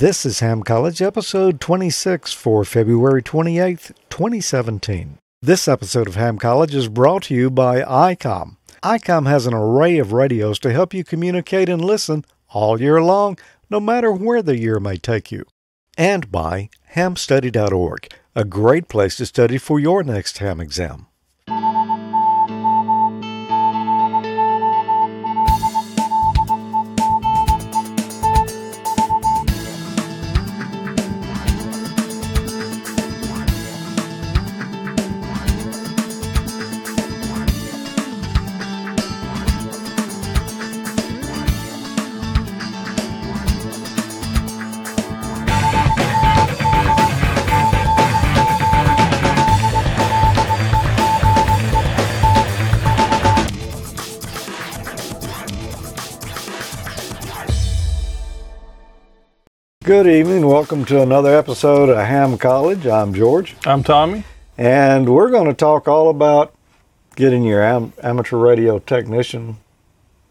This is Ham College, episode 26 for February 28th, 2017. This episode of Ham College is brought to you by ICOM. ICOM has an array of radios to help you communicate and listen all year long, no matter where the year may take you. And by hamstudy.org, a great place to study for your next ham exam. Good evening. Welcome to another episode of Ham College. I'm George. I'm Tommy. And we're going to talk all about getting your amateur radio technician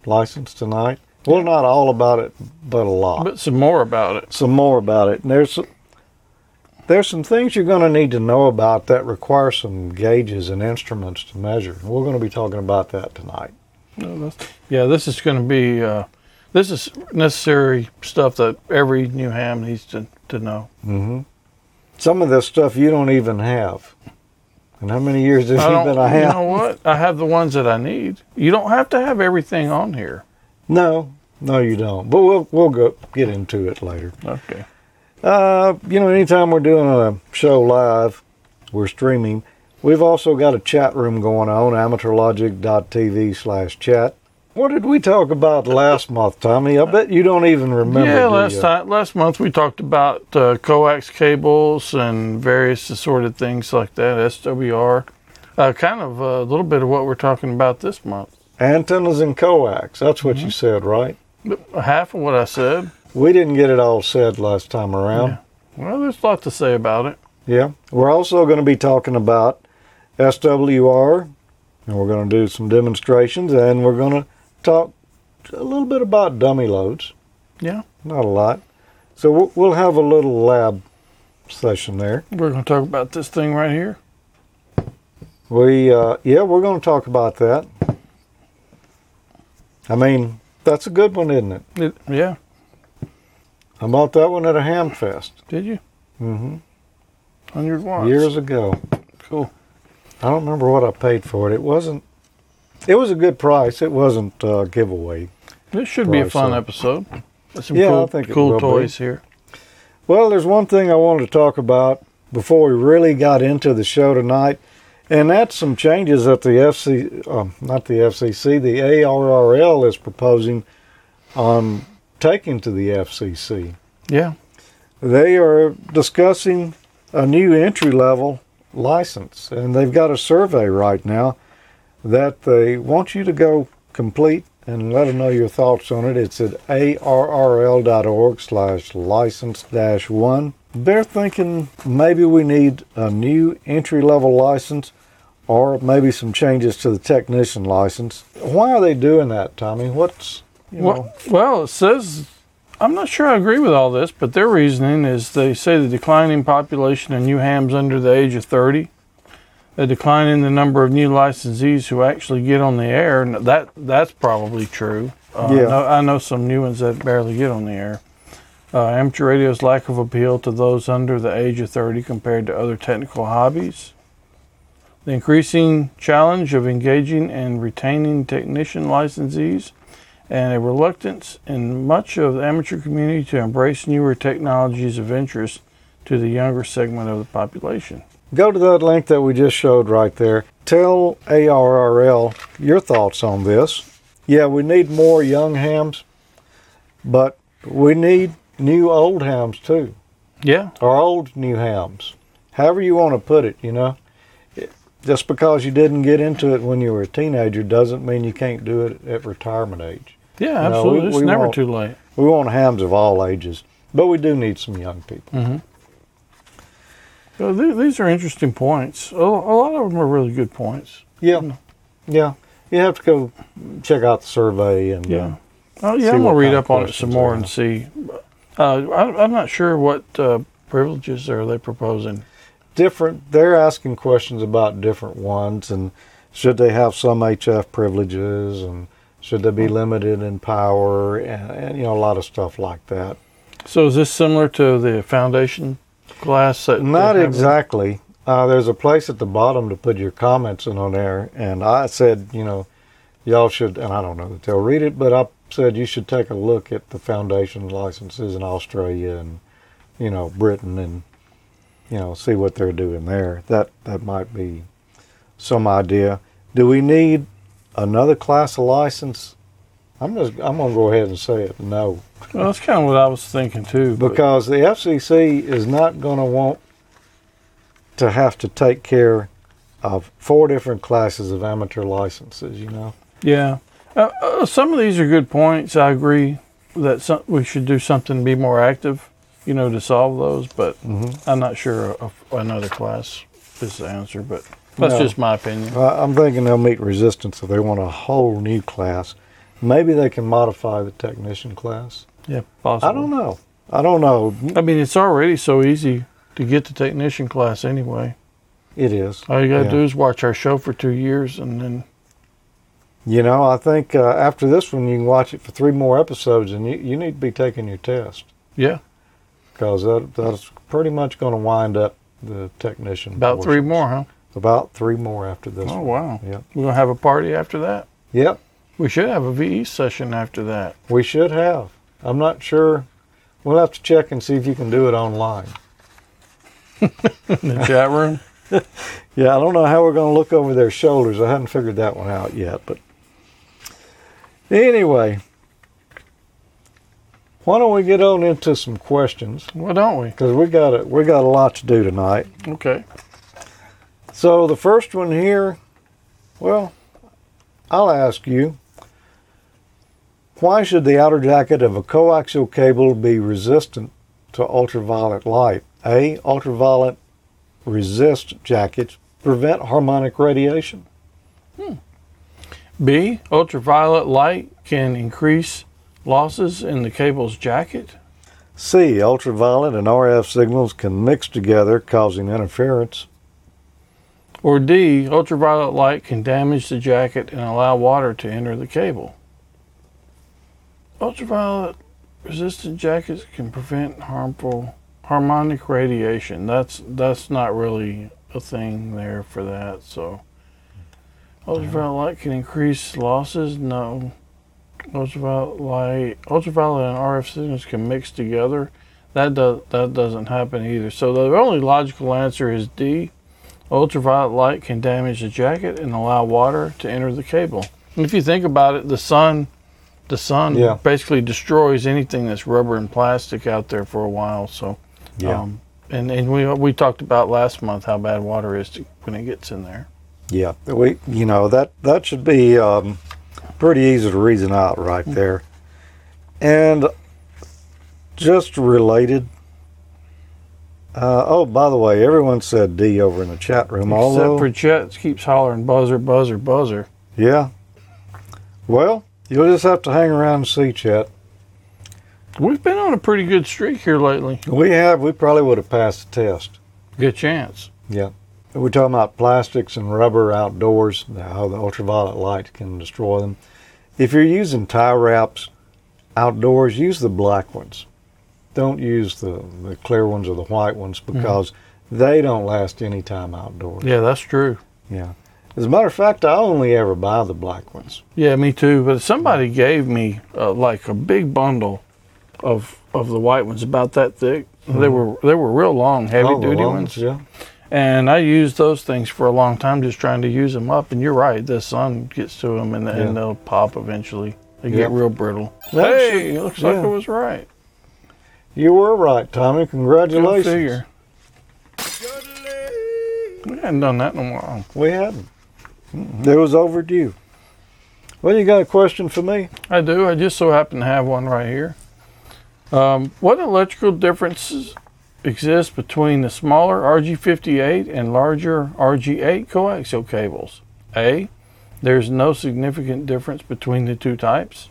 license tonight. Well, not all about it, but a lot. But some more about it. And there's some things you're going to need to know about that require some gauges and instruments to measure. We're going to be talking about that tonight. Yeah, this is going to be... This is necessary stuff that every new ham needs to know. Mm-hmm. Some of this stuff you don't even have. And how many years has it been a ham? You know what? I have the ones that I need. You don't have to have everything on here. No, you don't. But we'll go get into it later. Okay. Anytime we're doing a show live, we're streaming. We've also got a chat room going on, amateurlogic.tv/chat. What did we talk about last month, Tommy? I bet you don't even remember. Yeah, last month we talked about coax cables and various assorted things like that, SWR. Kind of a little bit of what we're talking about this month. Antennas and coax, that's what you said, right? Half of what I said. We didn't get it all said last time around. Yeah. Well, there's a lot to say about it. Yeah. We're also going to be talking about SWR, and we're going to do some demonstrations, and we're going to talk a little bit about dummy loads. Yeah. Not a lot. So we'll have a little lab session there. We're going to talk about this thing right here. We're going to talk about that. I mean, that's a good one, isn't it? Yeah. I bought that one at a ham fest. Did you? Mm-hmm. 100 watts. Years ago. Cool. I don't remember what I paid for it. It was a good price. It wasn't a giveaway. This should be a fun episode. There's some cool toys here. Well, there's one thing I wanted to talk about before we really got into the show tonight, and that's some changes that the ARRL is proposing on taking to the FCC. Yeah. They are discussing a new entry-level license, and they've got a survey right now that they want you to go complete and let them know your thoughts on it. It's at arrl.org/license-1. They're thinking maybe we need a new entry-level license or maybe some changes to the technician license. Why are they doing that, Tommy? Well, it says, I'm not sure I agree with all this, but their reasoning is they say the declining population of new hams under the age of 30, a decline in the number of new licensees who actually get on the air, and that's probably true. Yeah. I know some new ones that barely get on the air. Amateur radio's lack of appeal to those under the age of 30 compared to other technical hobbies. The increasing challenge of engaging and retaining technician licensees, and a reluctance in much of the amateur community to embrace newer technologies of interest to the younger segment of the population. Go to that link that we just showed right there. Tell ARRL your thoughts on this. Yeah, we need more young hams, but we need new old hams too. Yeah. Or old new hams. However you want to put it, you know. Just because you didn't get into it when you were a teenager doesn't mean you can't do it at retirement age. Yeah, absolutely. It's never too late. We want hams of all ages, but we do need some young people. Mm-hmm. So these are interesting points. A lot of them are really good points. Yeah. Yeah. You have to go check out the survey. And I'm going to read up on it some more and see. I'm not sure what privileges are they proposing. Different. They're asking questions about different ones, and should they have some HF privileges, and should they be limited in power, and you know, a lot of stuff like that. So is this similar to the foundation class? That not exactly. There's a place at the bottom to put your comments in on there, and I said, you know, y'all should, and I don't know that they'll read it, but I said you should take a look at the foundation licenses in Australia and, you know, Britain, and, you know, see what they're doing there. That might be some idea. Do we need another class of license? I'm going to go ahead and say it, no. Well, that's kind of what I was thinking too. Because the FCC is not going to want to have to take care of four different classes of amateur licenses, you know? Yeah. Some of these are good points. I agree that we should do something, be more active, you know, to solve those, but I'm not sure another class is the answer, but that's just my opinion. I'm thinking they'll meet resistance if they want a whole new class. Maybe they can modify the technician class. Yeah, possibly. I don't know. I mean, it's already so easy to get the technician class anyway. It is. All you got to do is watch our show for 2 years, and then... You know, I think after this one, you can watch it for 3 more episodes, and you need to be taking your test. Yeah. Because that's pretty much going to wind up the technician. About 3 more, huh? About 3 more after this one. Oh, wow. Yep. We're going to have a party after that? Yep. We should have a VE session after that. We should have. I'm not sure. We'll have to check and see if you can do it online. In the chat room? Yeah, I don't know how we're going to look over their shoulders. I haven't figured that one out yet. But anyway, why don't we get on into some questions? Why don't we? Because we got a lot to do tonight. Okay. So the first one here, well, I'll ask you, why should the outer jacket of a coaxial cable be resistant to ultraviolet light? A, ultraviolet resist jackets prevent harmonic radiation. B, ultraviolet light can increase losses in the cable's jacket. C, ultraviolet and RF signals can mix together, causing interference. Or D, ultraviolet light can damage the jacket and allow water to enter the cable. Ultraviolet resistant jackets can prevent harmful harmonic radiation. That's not really a thing there for that. So ultraviolet light can increase losses. No. Ultraviolet and RF signals can mix together. That doesn't happen either. So the only logical answer is D. Ultraviolet light can damage the jacket and allow water to enter the cable. And if you think about it, the sun basically destroys anything that's rubber and plastic out there for a while. So, and we talked about last month how bad water is when it gets in there. Yeah, that should be pretty easy to reason out right there. And just related. By the way, everyone said D over in the chat room. Except for Chet, keeps hollering buzzer, buzzer, buzzer. Yeah. Well, you'll just have to hang around and see, Chet. We've been on a pretty good streak here lately. We have. We probably would have passed the test. Good chance. Yeah. We're talking about plastics and rubber outdoors, how the ultraviolet light can destroy them. If you're using tie wraps outdoors, use the black ones. Don't use the clear ones or the white ones because they don't last any time outdoors. Yeah, that's true. Yeah. As a matter of fact, I only ever buy the black ones. Yeah, me too. But somebody gave me like a big bundle of the white ones about that thick. Mm-hmm. They were real long, heavy-duty ones. Yeah. And I used those things for a long time just trying to use them up. And you're right, the sun gets to them and they'll pop eventually. They get real brittle. Hey, it looks like I was right. You were right, Tommy. Congratulations. Good figure. We hadn't done that in a while. We hadn't. It was overdue. Well, you got a question for me? I do. I just so happen to have one right here. What electrical differences exist between the smaller RG58 and larger RG8 coaxial cables? A, there's no significant difference between the two types.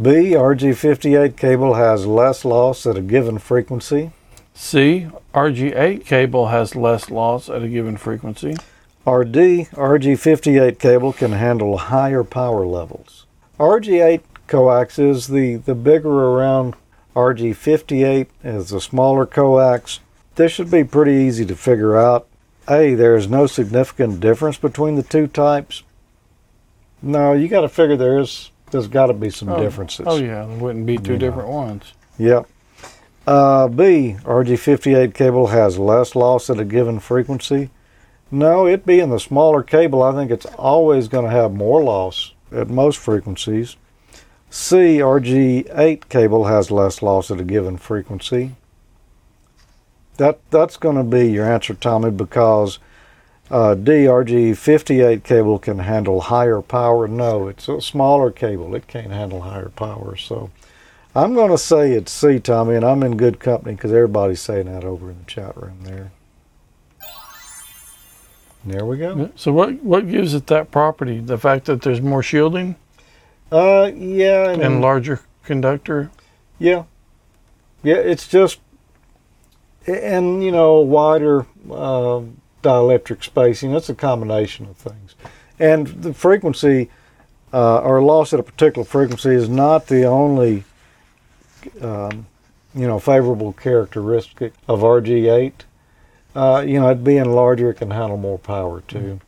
B, RG58 cable has less loss at a given frequency. C, RG8 cable has less loss at a given frequency. Or D, RG58 cable can handle higher power levels. RG8 coax is the bigger around. RG58 is the smaller coax. This should be pretty easy to figure out. A, there is no significant difference between the two types. No, you got to figure there's got to be some differences. Oh yeah, there wouldn't be two different ones. Yep. B, RG58 cable has less loss at a given frequency. No, it being the smaller cable, I think it's always going to have more loss at most frequencies. C, RG8 cable has less loss at a given frequency. That's going to be your answer, Tommy, because D, RG58 cable can handle higher power. No, it's a smaller cable. It can't handle higher power. So I'm going to say it's C, Tommy, and I'm in good company because everybody's saying that over in the chat room there. There we go. So what gives it that property? The fact that there's more shielding? Yeah. And larger conductor? Yeah. Yeah, it's just, and, you know, wider dielectric spacing. That's a combination of things. And the frequency, or loss at a particular frequency, is not the only, favorable characteristic of RG8. It being larger, it can handle more power too.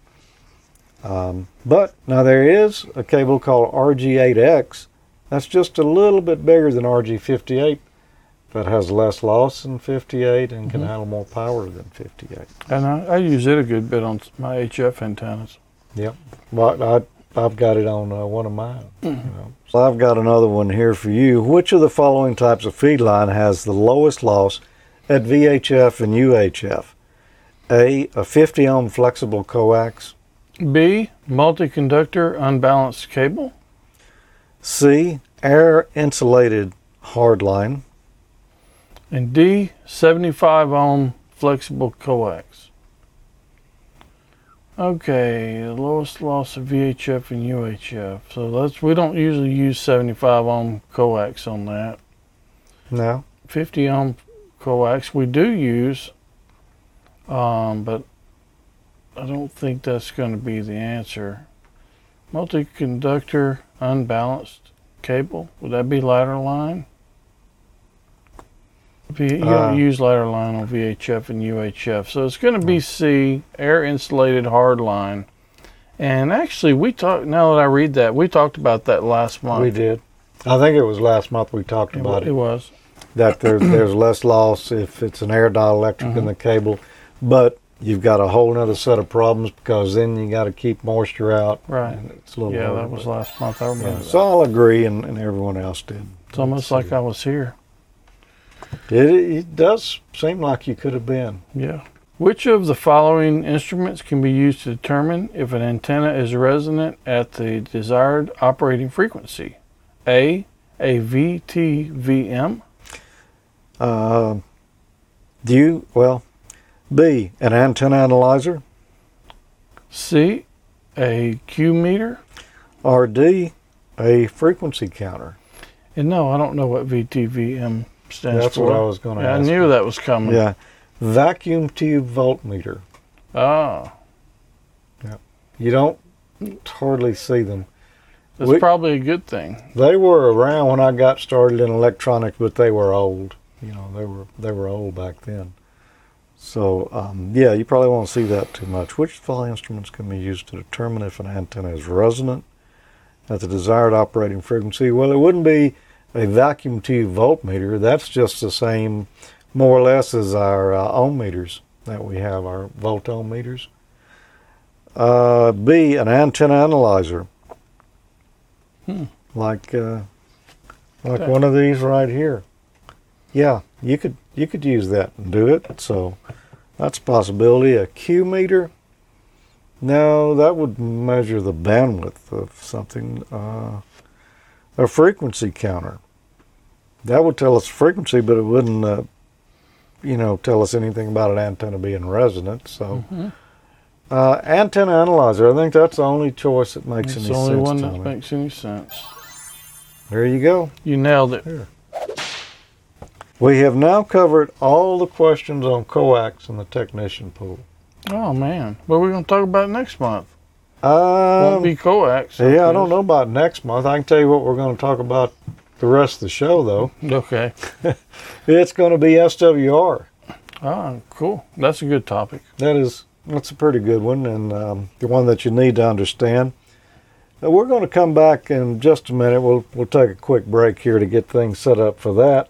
But now there is a cable called RG-8X that's just a little bit bigger than RG-58 that has less loss than 58 and can handle more power than 58. And I use it a good bit on my HF antennas. Yep. Well, I've got it on one of mine. Mm-hmm. So I've got another one here for you. Which of the following types of feed line has the lowest loss at VHF and UHF? A 50 ohm flexible coax. B, multi-conductor unbalanced cable. C, air insulated hardline. And D, 75 ohm flexible coax. Okay, the lowest loss of VHF and UHF. So we don't usually use 75 ohm coax on that. No. 50 ohm coax we do use, but I don't think that's going to be the answer. Multi-conductor unbalanced cable, would that be ladder line? You don't use ladder line on VHF and UHF, so it's going to be C, air insulated hard line. And actually now that I read that, we talked about that last month. We did. I think it was last month we talked about it. It was. That there's less loss if it's an air dielectric in the cable, but you've got a whole other set of problems because then you got to keep moisture out. Right. And it's a little harder, that was last month. I remember that. So I'll agree, and everyone else did. It's almost like I was here. It does seem like you could have been. Yeah. Which of the following instruments can be used to determine if an antenna is resonant at the desired operating frequency? A VTVM. B, an antenna analyzer. C, a Q meter. Or D, a frequency counter. And no, I don't know what VTVM stands for. That's what I was going to ask. I knew that was coming. Yeah. Vacuum tube voltmeter. Oh. Yeah. You don't hardly see them. That's probably a good thing. They were around when I got started in electronics, but they were old. They were old back then. So, you probably won't see that too much. Which of all instruments can be used to determine if an antenna is resonant at the desired operating frequency? Well, it wouldn't be a vacuum tube voltmeter. That's just the same, more or less, as our ohm meters that we have, our volt ohm meters. B, an antenna analyzer. Like one of these right here. Yeah, you could use that and do it. So that's a possibility. A Q meter? No, that would measure the bandwidth of something. A frequency counter. That would tell us frequency, but it wouldn't, tell us anything about an antenna being resonant. So antenna analyzer. I think that's the only choice that makes any sense. It's the only one that makes any sense. There you go. You nailed it. Here. We have now covered all the questions on coax and the technician pool. Oh, man. What are we going to talk about next month? Won't be coax. Yeah, I don't know about next month. I can tell you what we're going to talk about the rest of the show, though. Okay. It's going to be SWR. Oh, cool. That's a good topic. That's a pretty good one, and the one that you need to understand. We're going to come back in just a minute. We'll take a quick break here to get things set up for that.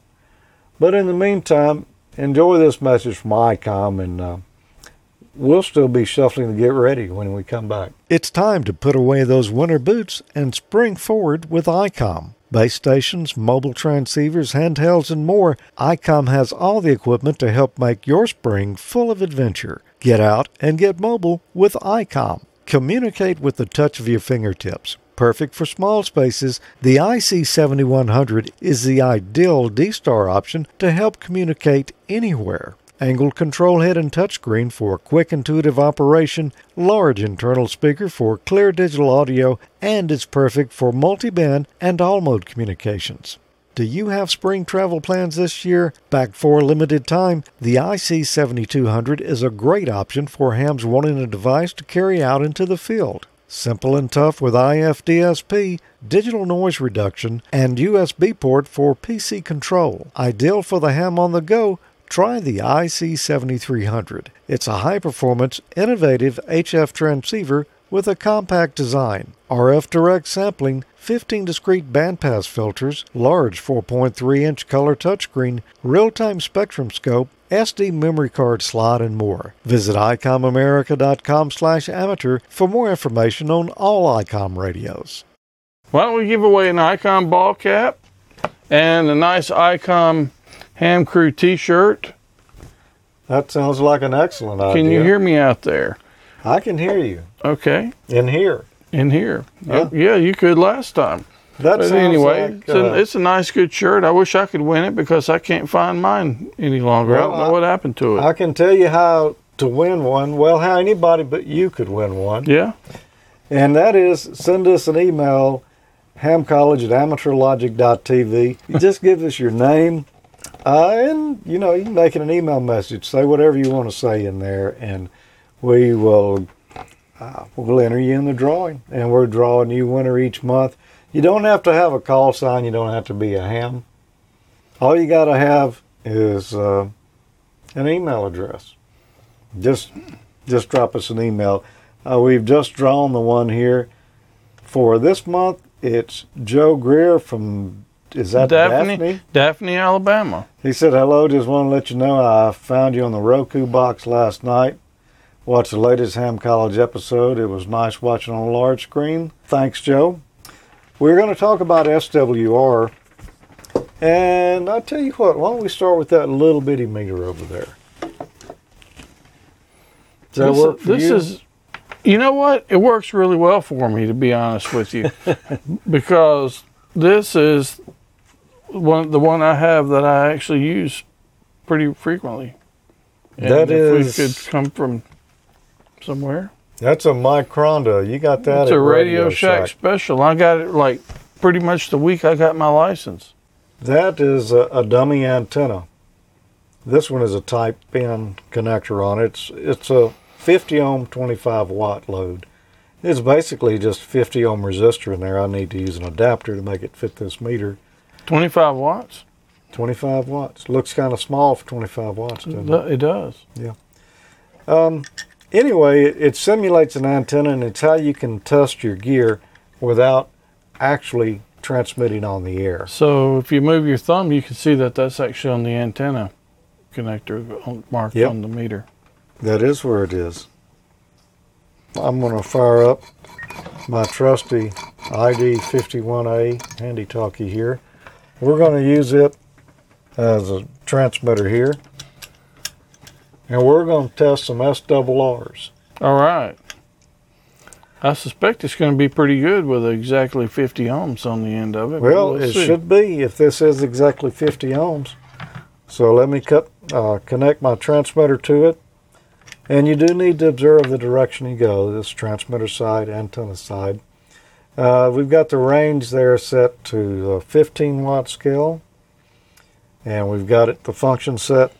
But in the meantime, enjoy this message from ICOM, and we'll still be shuffling to get ready when we come back. It's time to put away those winter boots and spring forward with ICOM. Base stations, mobile transceivers, handhelds, and more, ICOM has all the equipment to help make your spring full of adventure. Get out and get mobile with ICOM. Communicate with the touch of your fingertips. Perfect for small spaces, the IC7100 is the ideal D-Star option to help communicate anywhere. Angled control head and touchscreen for quick intuitive operation, large internal speaker for clear digital audio, and it's perfect for multi-band and all-mode communications. Do you have spring travel plans this year? Back for a limited time, the IC7200 is a great option for hams wanting a device to carry out into the field. Simple and tough with IFDSP, digital noise reduction, and USB port for PC control. Ideal for the ham on the go, try the IC7300. It's a high-performance, innovative HF transceiver with a compact design, RF direct sampling, 15 discrete bandpass filters, large 4.3-inch color touchscreen, real-time spectrum scope, SD memory card slot, and more. Visit icomamerica.com/amateur for more information on all ICOM radios. Why don't we give away an ICOM ball cap and a nice ICOM Ham Crew t-shirt? That sounds like an excellent idea. Can you hear me out there? I can hear you. Okay. In here. Yep. Yeah, you could last time. But anyway, like, it's a nice, good shirt. I wish I could win it because I can't find mine any longer. Well, I don't know what happened to it. I can tell you how to win one. Well, how anybody but you could win one. Yeah. And that is, send us an email, hamcollege@amateurlogic.tv. You just give us your name. And, you know, you can make it an email message. Say whatever you want to say in there, and we will we'll enter you in the drawing. And we're drawing you winner each month. You don't have to have a call sign. You don't have to be a ham. All you got to have is an email address. Just drop us an email. We've just drawn the one here for this month. It's Joe Greer from, is that Daphne? Daphne, Alabama. He said, hello, just want to let you know I found you on the Roku box last night. Watched the latest Ham College episode. It was nice watching on a large screen. Thanks, Joe. We're going to talk about SWR, and I tell you what, why don't we start with that little bitty meter over there? Does that work for you? You know what? It works really well for me, to be honest with you, because this is the one I have that I actually use pretty frequently. And that is, we could come from somewhere. That's a Micronda. You got that? It's a Radio Shack special. I got it like pretty much the week I got my license. That is a dummy antenna. This one is a type N connector on it. It's a 50 ohm, 25 watt load. It's basically just 50 ohm resistor in there. I need to use an adapter to make it fit this meter. 25 watts? 25 watts. Looks kind of small for 25 watts, doesn't it? It does. Yeah. Anyway, it simulates an antenna, and it's how you can test your gear without actually transmitting on the air. So if you move your thumb, you can see that that's actually on the antenna connector marked on the meter. That is where it is. I'm going to fire up my trusty ID51A handy talkie here. We're going to use it as a transmitter here. And we're going to test some SRRs. All right. I suspect it's going to be pretty good with exactly 50 ohms on the end of it. Well, it should be if this is exactly 50 ohms. So let me connect my transmitter to it. And you do need to observe the direction you go, this transmitter side, antenna side. We've got the range there set to the 15-watt scale, and we've got it, the function set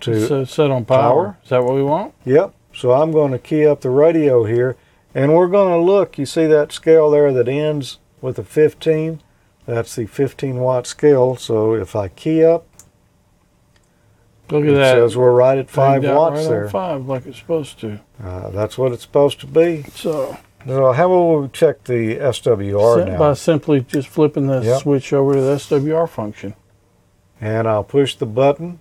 to set on power. Is that what we want? Yep. So I'm going to key up the radio here, and we're going to look. You see that scale there that ends with a 15? That's the 15-watt scale. So if I key up, look at that. It says we're right at 5 watts there. 5, like it's supposed to. That's what it's supposed to be. So how will we check the SWR now? By simply just flipping the switch over to the SWR function. And I'll push the button,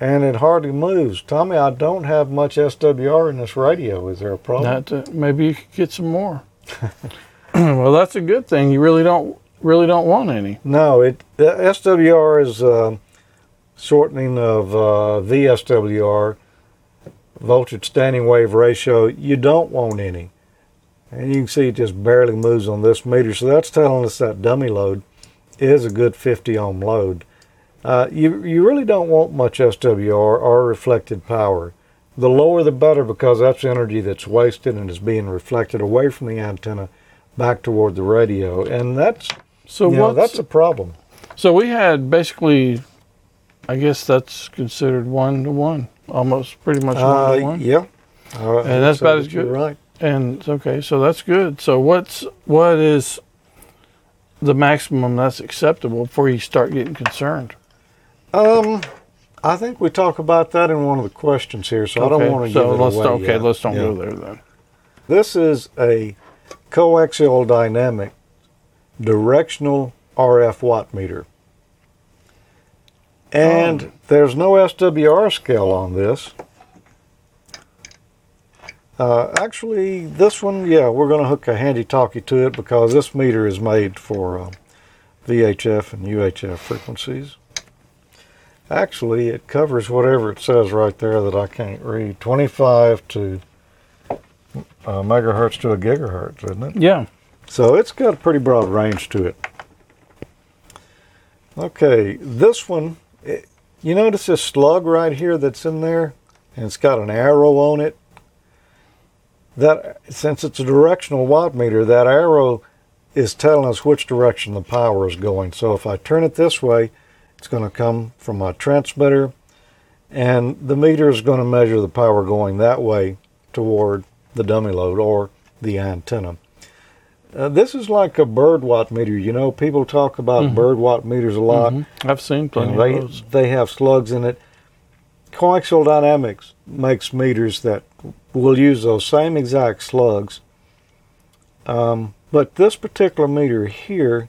and it hardly moves. Tommy, I don't have much SWR in this radio. Is there a problem? Maybe you could get some more. Well, that's a good thing. You really don't want any. No, the SWR is shortening of VSWR. Voltage standing wave ratio, you don't want any. And you can see it just barely moves on this meter. So that's telling us that dummy load is a good 50 ohm load. You really don't want much SWR or reflected power. The lower the better, because that's energy that's wasted and is being reflected away from the antenna back toward the radio. And that's a problem. So we had basically, I guess that's considered 1-to-1. Almost pretty much 1-to-1. Yeah. All right. And that's about as good. You're right. And okay, so that's good. So what is the maximum that's acceptable before you start getting concerned? I think we talk about that in one of the questions here, so okay. I don't want to give it away. Okay, let's don't go there then. This is a coaxial dynamic directional RF watt meter. And there's no SWR scale on this. Actually, this one, we're going to hook a handy-talkie to it because this meter is made for VHF and UHF frequencies. Actually, it covers whatever it says right there that I can't read. 25 to megahertz to a gigahertz, isn't it? Yeah. So it's got a pretty broad range to it. Okay, this one... You notice this slug right here that's in there, and it's got an arrow on it. That, since it's a directional watt meter, that arrow is telling us which direction the power is going. So if I turn it this way, it's going to come from my transmitter, and the meter is going to measure the power going that way toward the dummy load or the antenna. This is like a bird watt meter. You know, people talk about bird watt meters a lot. Mm-hmm. I've seen plenty of those. They have slugs in it. Coaxial dynamics makes meters that will use those same exact slugs. But this particular meter here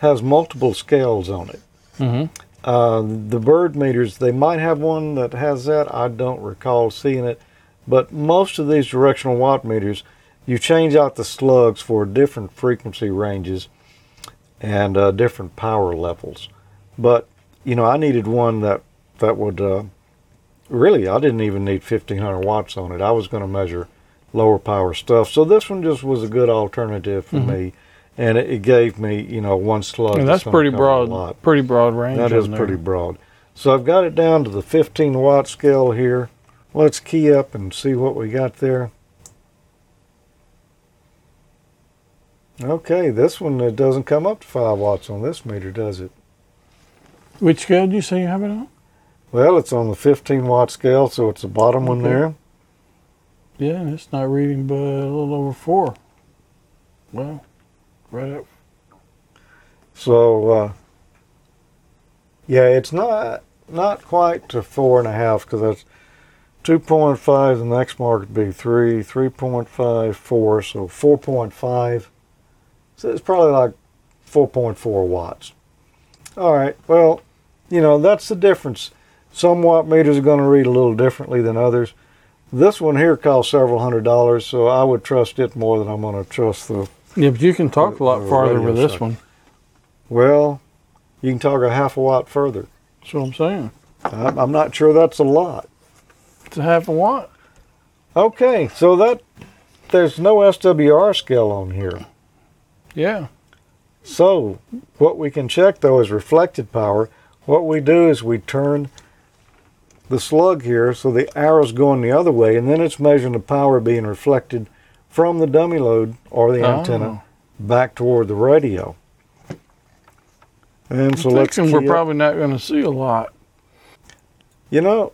has multiple scales on it. Mm-hmm. The bird meters, they might have one that has that. I don't recall seeing it. But most of these directional watt meters... You change out the slugs for different frequency ranges and different power levels. But, you know, I needed one that would, really, I didn't even need 1,500 watts on it. I was going to measure lower power stuff. So this one just was a good alternative for me. And it gave me, you know, one slug. And that's pretty broad range. That is pretty broad. So I've got it down to the 15-watt scale here. Let's key up and see what we got there. Okay, this one doesn't come up to 5 watts on this meter, does it? Which scale do you say you have it on? Well, it's on the 15-watt scale, so it's the bottom one there. Yeah, and it's not reading but a little over 4. Well, right up. So, it's not quite to 4.5 because that's 2.5. The next mark would be 3, 3.5, 4, so 4.5. So it's probably like 4.4 watts. All right, well, you know, that's the difference. Some watt meters are going to read a little differently than others. This one here costs several $100s, so I would trust it more than I'm going to trust the... Yeah, but you can talk a lot farther with this one. Well, you can talk 0.5 watt further. That's what I'm saying. I'm not sure that's a lot. It's 0.5 watt. Okay, so there's no SWR scale on here. Yeah. So what we can check, though, is reflected power. What we do is we turn the slug here so the arrow's going the other way, and then it's measuring the power being reflected from the dummy load or the antenna back toward the radio. And so I'm thinking we're probably not going to see a lot. You know,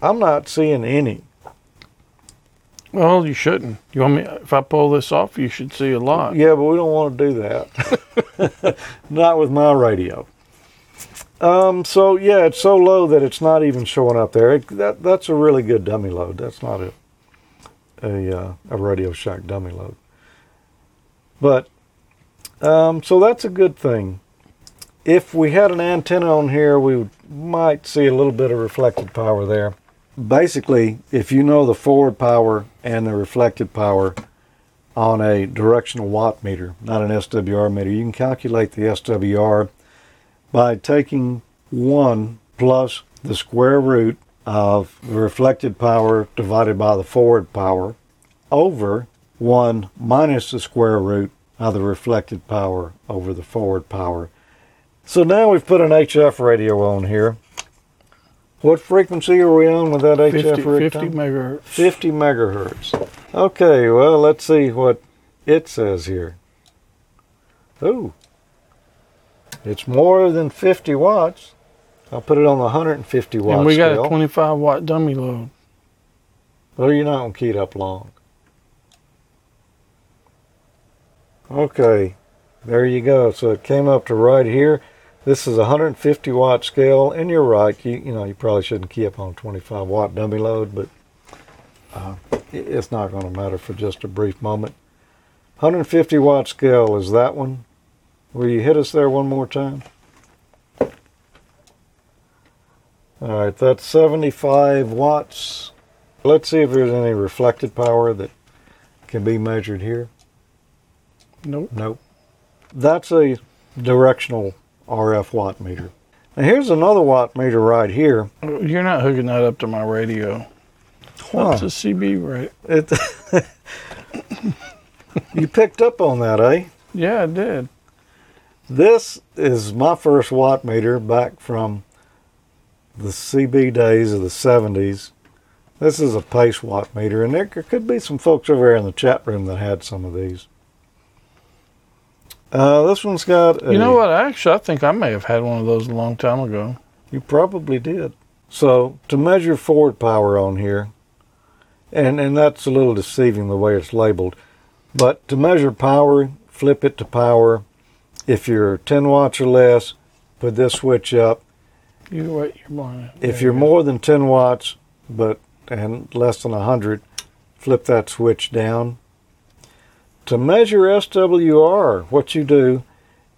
I'm not seeing any. Well, you shouldn't. You want me? If I pull this off, you should see a lot. Yeah, but we don't want to do that. Not with my radio. So yeah, it's so low that it's not even showing up there. That's a really good dummy load. That's not a Radio Shack dummy load. But so that's a good thing. If we had an antenna on here, we might see a little bit of reflected power there. Basically, if you know the forward power and the reflected power on a directional watt meter, not an SWR meter, you can calculate the SWR by taking 1 plus the square root of the reflected power divided by the forward power over 1 minus the square root of the reflected power over the forward power. So now we've put an HF radio on here. What frequency are we on with that HF radio? 50 megahertz. 50 megahertz. Okay, well, let's see what it says here. Ooh, it's more than 50 watts. I'll put it on the 150 watt scale. And we got a 25 watt dummy load. Well, you're not going to key it up long. Okay, there you go. So it came up to right here. This is a 150 watt scale, and you're right. You probably shouldn't key up on 25 watt dummy load, but it's not going to matter for just a brief moment. 150 watt scale is that one. Will you hit us there one more time? All right, that's 75 watts. Let's see if there's any reflected power that can be measured here. Nope. That's a directional RF watt meter. Now here's another watt meter right here. You're not hooking that up to my radio. It's a CB, right? You picked up on that, eh? Yeah, I did. This is my first watt meter back from the CB days of the 70s. This is a pace watt meter, and there could be some folks over here in the chat room that had some of these. This one's got a... You know what? Actually, I think I may have had one of those a long time ago. You probably did. So, to measure forward power on here, and that's a little deceiving the way it's labeled, but to measure power, flip it to power. If you're 10 watts or less, put this switch up. If you're more than 10 watts and less than 100, flip that switch down. To measure SWR, what you do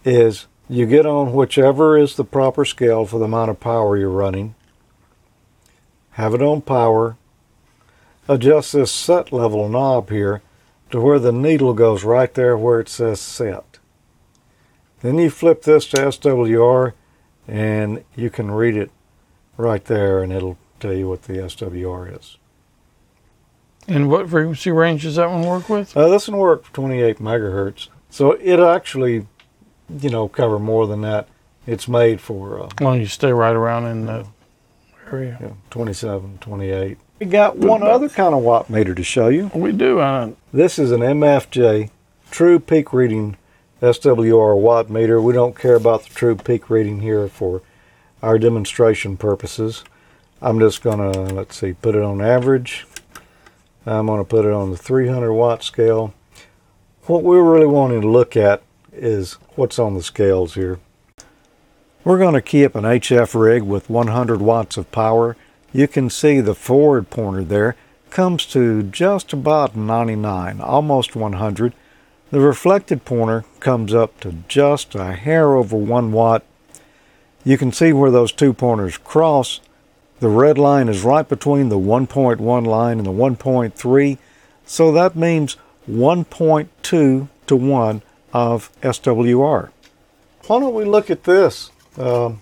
is you get on whichever is the proper scale for the amount of power you're running. Have it on power. Adjust this set level knob here to where the needle goes right there where it says set. Then you flip this to SWR and you can read it right there and it'll tell you what the SWR is. And what frequency range does that one work with? This one works 28 megahertz. So it actually, cover more than that. It's made for... well, you stay right around in the area. Yeah, 27, 28. We got one other kind of watt meter to show you. We do. This is an MFJ, true peak reading SWR watt meter. We don't care about the true peak reading here for our demonstration purposes. I'm just going to, put it on average. I'm going to put it on the 300 watt scale. What we're really wanting to look at is what's on the scales here. We're going to key up an HF rig with 100 watts of power. You can see the forward pointer there comes to just about 99, almost 100. The reflected pointer comes up to just a hair over 1 watt. You can see where those two pointers cross. The red line is right between the 1.1 line and the 1.3, so that means 1.2 to 1 of SWR. Why don't we look at this antenna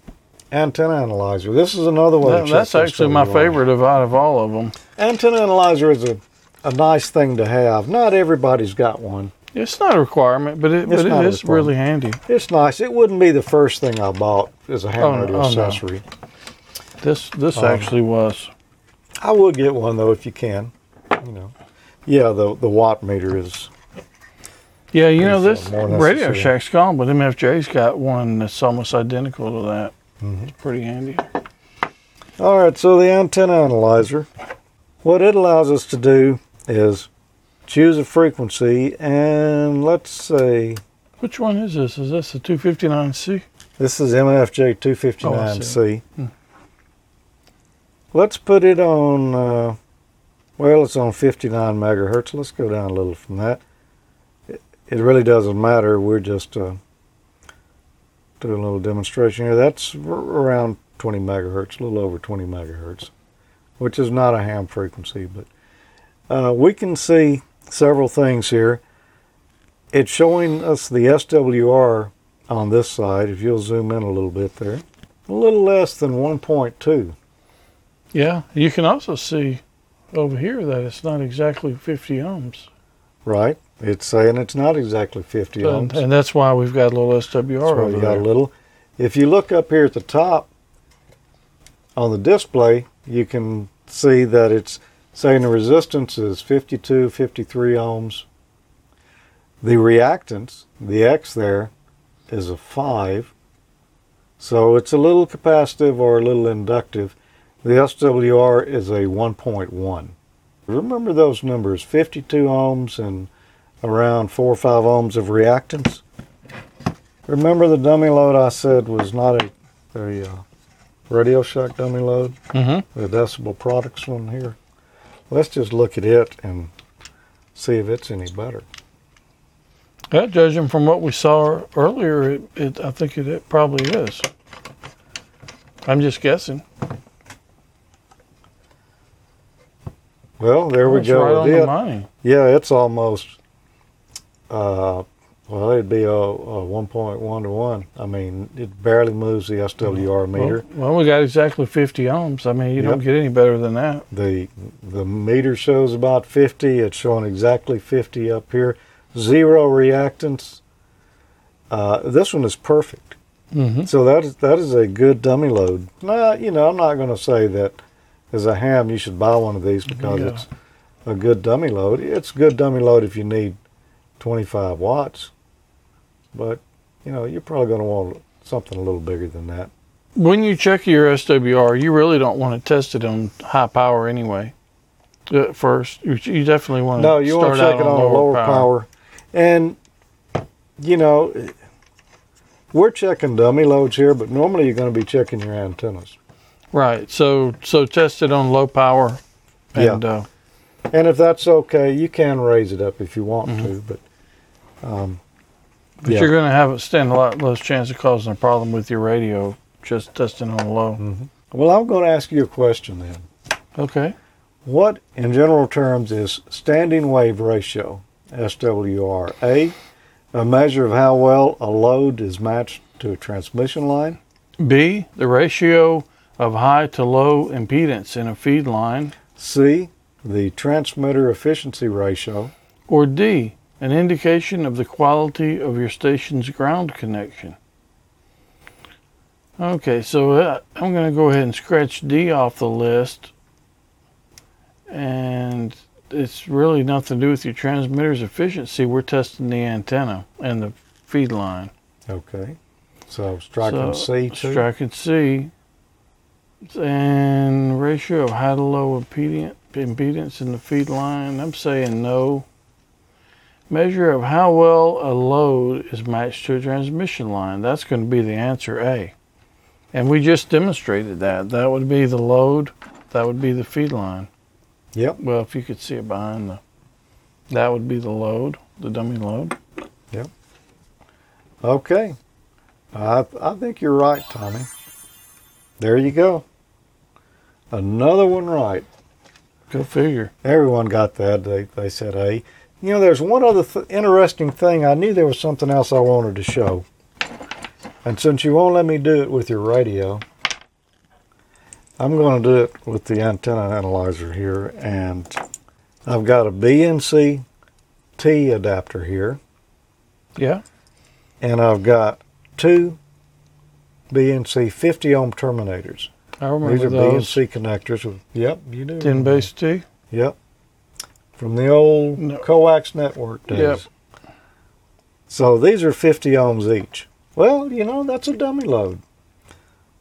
analyzer? This is another one. That's actually SWR. My favorite out of all of them. Antenna analyzer is a nice thing to have. Not everybody's got one. It's not a requirement, but it is really handy. It's nice. It wouldn't be the first thing I bought as a ham radio accessory. No. This actually was. I will get one, though, if you can. Yeah, the watt meter is... Yeah, you know, this Radio Shack's gone, but MFJ's got one that's almost identical to that. Mm-hmm. It's pretty handy. All right, so the antenna analyzer, what it allows us to do is choose a frequency, and let's say... Which one is this? Is this the 259C? This is MFJ 259C. Oh, let's put it on, well, it's on 59 megahertz. Let's go down a little from that. It really doesn't matter. We're just doing a little demonstration here. That's around 20 megahertz, a little over 20 megahertz, which is not a ham frequency, but we can see several things here. It's showing us the SWR on this side, if you'll zoom in a little bit there, a little less than 1.2. Yeah, you can also see over here that it's not exactly 50 ohms. Right. It's saying it's not exactly 50 ohms. And that's why we've got a little SWR over there. If you look up here at the top on the display, you can see that it's saying the resistance is 52, 53 ohms. The reactance, the X there, is a 5. So it's a little capacitive or a little inductive. The SWR is a 1.1. Remember those numbers, 52 ohms and around 4 or 5 ohms of reactance. Remember the dummy load I said was not a Radio Shack dummy load? Mm-hmm. The Decibel Products one here. Let's just look at it and see if it's any better. Yeah, judging from what we saw earlier, I think it probably is. I'm just guessing. Well, there we go. Right on the money. Yeah, it's almost... well, it'd be a 1.1 to 1. I mean, it barely moves the SWR meter. Well, we got exactly 50 ohms. I mean, you don't get any better than that. The meter shows about 50. It's showing exactly 50 up here. Zero reactance. This one is perfect. Mm-hmm. So that is a good dummy load. Now, you know, I'm not going to say that as a ham you should buy one of these because it's a good dummy load. It's a good dummy load if you need 25 watts, but you know, you're probably going to want something a little bigger than that. When you check your SWR, you really don't want to test it on high power anyway. At first, you definitely want to start out on lower power. And you know, we're checking dummy loads here, but normally you're going to be checking your antennas. Right. So test it on low power, and if that's okay, you can raise it up if you want to, but. But you're going to have it stand a lot less chance of causing a problem with your radio just testing on low. Mm-hmm. Well, I'm going to ask you a question then. Okay. What, in general terms, is standing wave ratio, SWR? A measure of how well a load is matched to a transmission line. B, the ratio of high to low impedance in a feed line. C, the transmitter efficiency ratio. Or D, an indication of the quality of your station's ground connection. Okay, so I'm going to go ahead and scratch D off the list. And it's really nothing to do with your transmitter's efficiency. We're testing the antenna and the feed line. Okay, so striking C too? Striking C. And ratio of high to low impedance in the feed line. I'm saying no. Measure of how well a load is matched to a transmission line. That's going to be the answer A. And we just demonstrated that. That would be the load. That would be the feed line. Yep. Well, if you could see it behind that would be the load, the dummy load. Yep. Okay. I think you're right, Tommy. There you go. Another one right. Go figure. Everyone got that. They said A. You know, there's one other interesting thing. I knew there was something else I wanted to show. And since you won't let me do it with your radio, I'm going to do it with the antenna analyzer here. And I've got a BNC T adapter here. Yeah. And I've got two BNC 50 ohm terminators. I remember those. These are BNC connectors. Yep, you do. 10 base T. Yep. from the old coax network days. Yep. So these are 50 ohms each. Well, you know, that's a dummy load.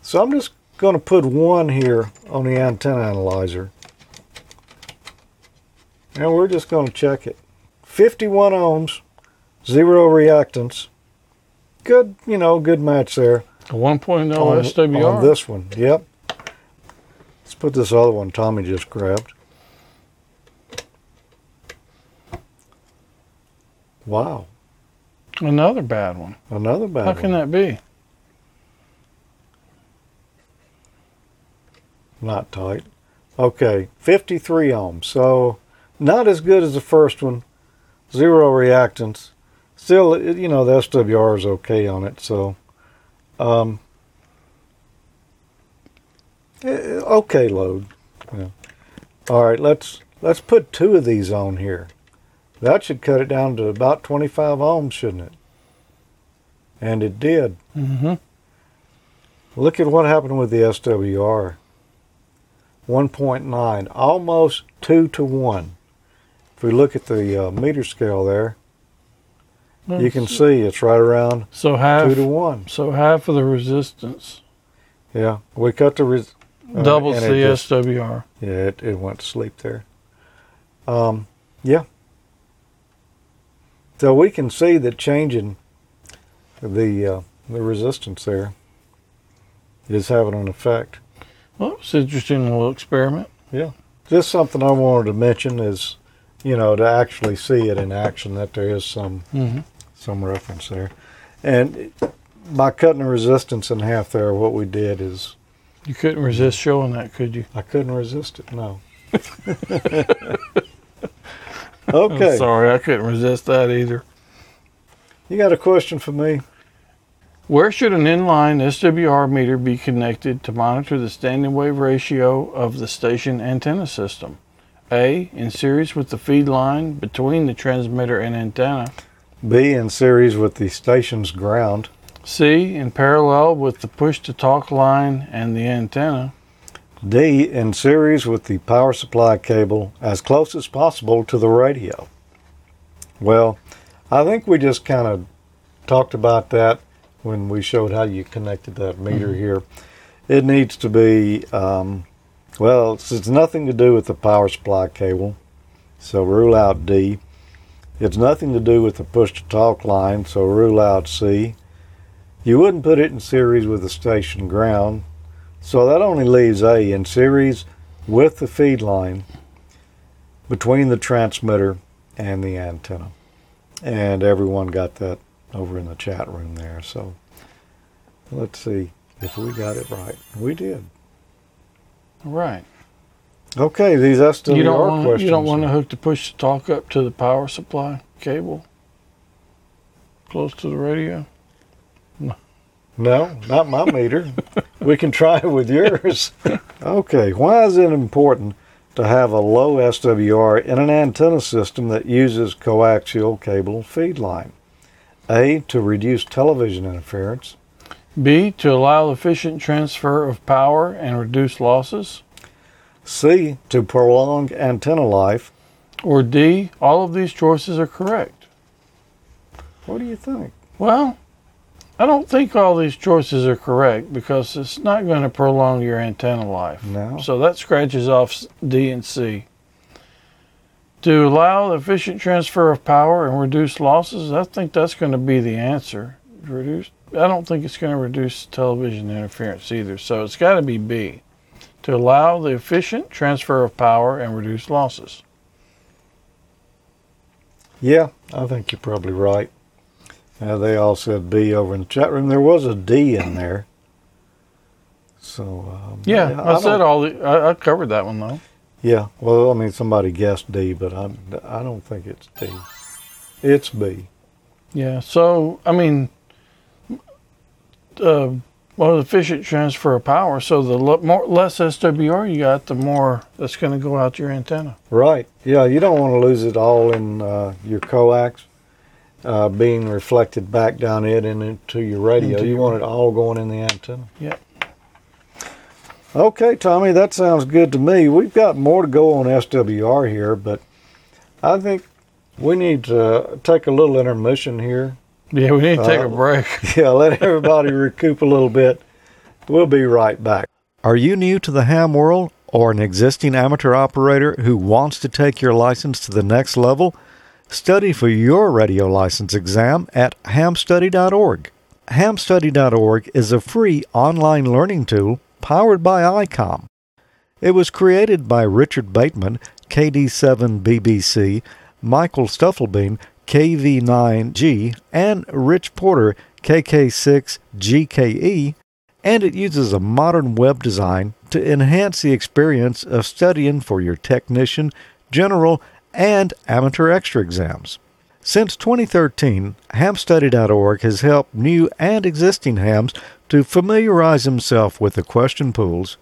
So I'm just going to put one here on the antenna analyzer. And we're just going to check it. 51 ohms, zero reactance. Good, you know, good match there. A 1.0 SWR. On this one, yep. Let's put this other one Tommy just grabbed. Wow. Another bad one. Another bad one. How can that be? Not tight. Okay, 53 ohms. So not as good as the first one. Zero reactance. Still, you know, the SWR is okay on it. So, okay load. Yeah. All right, let's put two of these on here. That should cut it down to about 25 ohms, shouldn't it? And it did. Mm-hmm. Look at what happened with the SWR. 1.9, almost 2 to 1. If we look at the meter scale there, you can see it's right around 2 to 1. So half of the resistance. Yeah, we cut the doubles the SWR. Yeah, it went to sleep there. Yeah. So we can see that changing the resistance there is having an effect. Well, it's an interesting little experiment. Yeah. Just something I wanted to mention is, you know, to actually see it in action, that there is some reference there. And by cutting the resistance in half there, what we did is... You couldn't resist showing that, could you? I couldn't resist it, no. Okay. I'm sorry, I couldn't resist that either. You got a question for me? Where should an inline SWR meter be connected to monitor the standing wave ratio of the station antenna system? A, in series with the feed line between the transmitter and antenna. B, in series with the station's ground. C, in parallel with the push-to-talk line and the antenna. D, in series with the power supply cable as close as possible to the radio. Well, I think we just kind of talked about that when we showed how you connected that meter here. It needs to be, well, it's nothing to do with the power supply cable, so rule out D. It's nothing to do with the push-to-talk line, so rule out C. You wouldn't put it in series with the station ground, so that only leaves A, in series with the feed line between the transmitter and the antenna. And everyone got that over in the chat room there. So let's see if we got it right. We did. Right. Okay, these SWR questions. You don't want to hook the push-to-talk up to the power supply cable close to the radio? No. No, not my meter. We can try it with yours. Okay, why is it important to have a low SWR in an antenna system that uses coaxial cable feed line? A, to reduce television interference. B, to allow efficient transfer of power and reduce losses. C, to prolong antenna life. Or D, all of these choices are correct. What do you think? Well, I don't think all these choices are correct because it's not going to prolong your antenna life. No. So that scratches off D and C. To allow efficient transfer of power and reduce losses, I think that's going to be the answer. I don't think it's going to reduce television interference either. So it's got to be B. To allow the efficient transfer of power and reduce losses. Yeah, I think you're probably right. They all said B over in the chat room. There was a D in there. So yeah, I said all the. I covered that one though. Yeah, well, I mean, somebody guessed D, but I don't think it's D. It's B. Yeah. So I mean, well, efficient transfer of power. So the less SWR you got, the more that's going to go out your antenna. Right. Yeah. You don't want to lose it all in your coax. Being reflected back down it and into your radio. You want it all going in the antenna. Yep. Okay, Tommy, that sounds good to me. We've got more to go on SWR here, but I think we need to take a little intermission here. Yeah, we need to take a break. Yeah, let everybody recoup a little bit. We'll be right back. Are you new to the ham world or an existing amateur operator who wants to take your license to the next level? Study for your radio license exam at hamstudy.org. Hamstudy.org is a free online learning tool powered by ICOM. It was created by Richard Bateman, KD7BBC, Michael Stuffelbein, KV9G, and Rich Porter, KK6GKE, and it uses a modern web design to enhance the experience of studying for your technician, general, and amateur extra exams. Since 2013, hamstudy.org has helped new and existing hams to familiarize themselves with the question pools,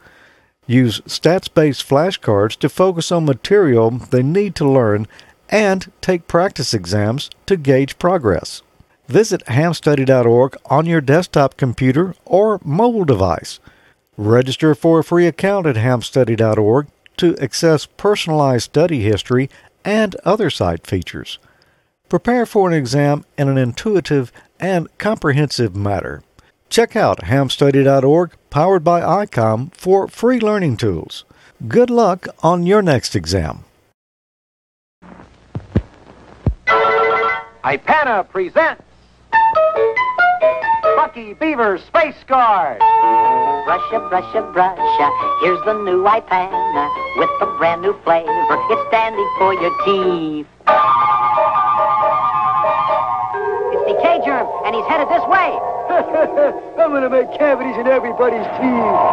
use stats-based flashcards to focus on material they need to learn, and take practice exams to gauge progress. Visit hamstudy.org on your desktop computer or mobile device. Register for a free account at hamstudy.org to access personalized study history and other site features. Prepare for an exam in an intuitive and comprehensive manner. Check out hamstudy.org, powered by ICOM, for free learning tools. Good luck on your next exam. IPANA presents Bucky Beaver Space Guard. Brusha, brusha, brusha, here's the new IPANA with a brand new flavor. It's standing for your teeth. It's the cager, and he's headed this way. I'm going to make cavities in everybody's teeth.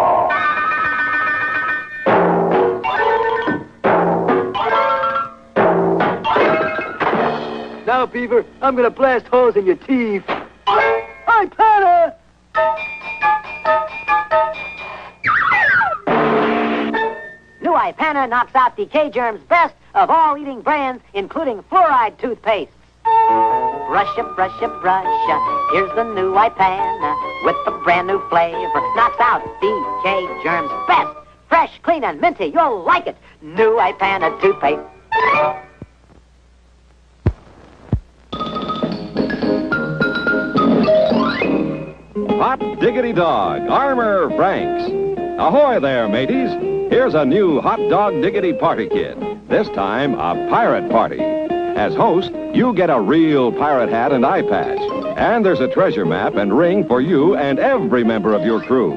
Now, Beaver, I'm going to blast holes in your teeth. Hi, Patta! New IPANA knocks out decay germs best of all eating brands, including fluoride toothpastes. Brusha, brusha, brusha. Here's the new IPANA with the brand new flavor. Knocks out decay germs best. Fresh, clean, and minty. You'll like it. New IPANA toothpaste. Hot diggity dog, Armor Franks. Ahoy there, mateys. Here's a new hot dog diggity party kit. This time, a pirate party. As host, you get a real pirate hat and eye patch. And there's a treasure map and ring for you and every member of your crew.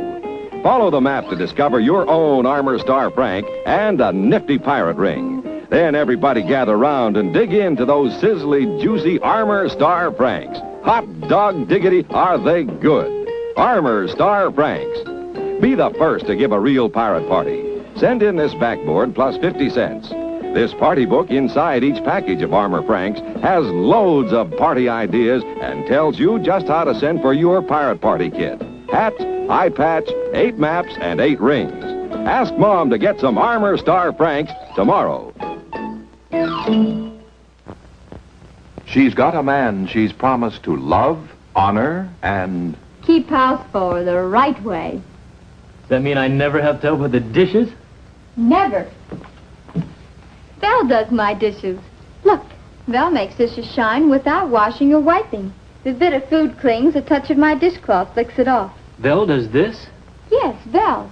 Follow the map to discover your own Armor Star Frank and a nifty pirate ring. Then everybody gather round and dig into those sizzly, juicy Armor Star Franks. Hot dog diggity, are they good? Armor Star Franks. Be the first to give a real pirate party. Send in this backboard plus 50 cents. This party book inside each package of Armor Franks has loads of party ideas and tells you just how to send for your pirate party kit. Hats, eye patch, 8 maps, and 8 rings. Ask Mom to get some Armor Star Franks tomorrow. She's got a man she's promised to love, honor, and... keep house for the right way. Does that mean I never have to help with the dishes? Never. Val does my dishes. Look, Val makes dishes shine without washing or wiping. The bit of food clings, a touch of my dishcloth licks it off. Val does this? Yes, Val.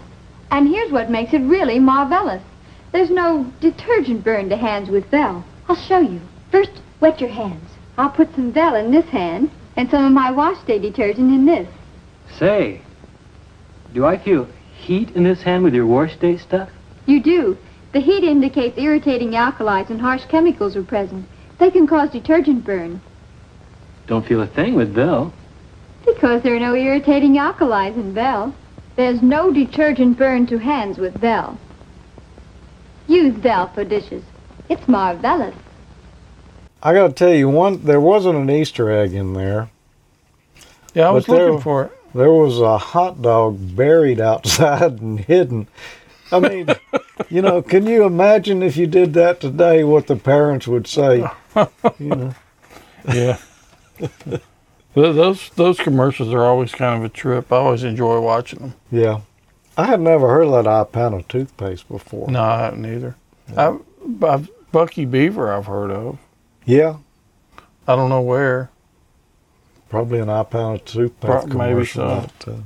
And here's what makes it really marvelous. There's no detergent burn to hands with Val. I'll show you. First, wet your hands. I'll put some Val in this hand and some of my wash day detergent in this. Say, do I feel heat in this hand with your wash day stuff? You do. The heat indicates irritating alkalis and harsh chemicals are present. They can cause detergent burn. Don't feel a thing with Val. Because there are no irritating alkalis in Val. There's no detergent burn to hands with Val. Use Val for dishes. It's marvelous. I got to tell you, there wasn't an Easter egg in there. Yeah, I was looking for it. There was a hot dog buried outside and hidden. I mean, you know, can you imagine if you did that today, what the parents would say? You know? Yeah. Those commercials are always kind of a trip. I always enjoy watching them. Yeah. I had never heard of that IPANA toothpaste before. No, I haven't either. Yeah. I've Bucky Beaver I've heard of. Yeah. I don't know where. Probably an iPound or two path commercial. Maybe so.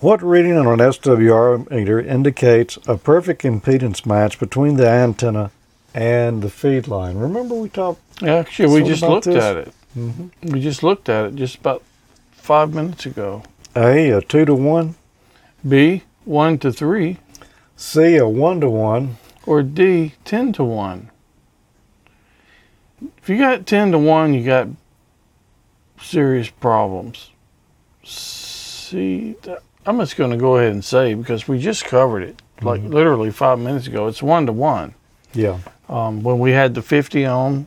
What reading on an SWR meter indicates a perfect impedance match between the antenna and the feed line? Remember we talked... Actually, we just looked at it. Mm-hmm. We just looked at it just about 5 minutes ago. A 2-to-1. B, 1-to-3. C, a 1-to-1. Or D, 10-to-1. If you got 10-to-1, you got serious problems. See, I'm just going to go ahead and say, because we just covered it, like mm-hmm. literally 5 minutes ago, it's 1-to-1. Yeah. When we had the 50 on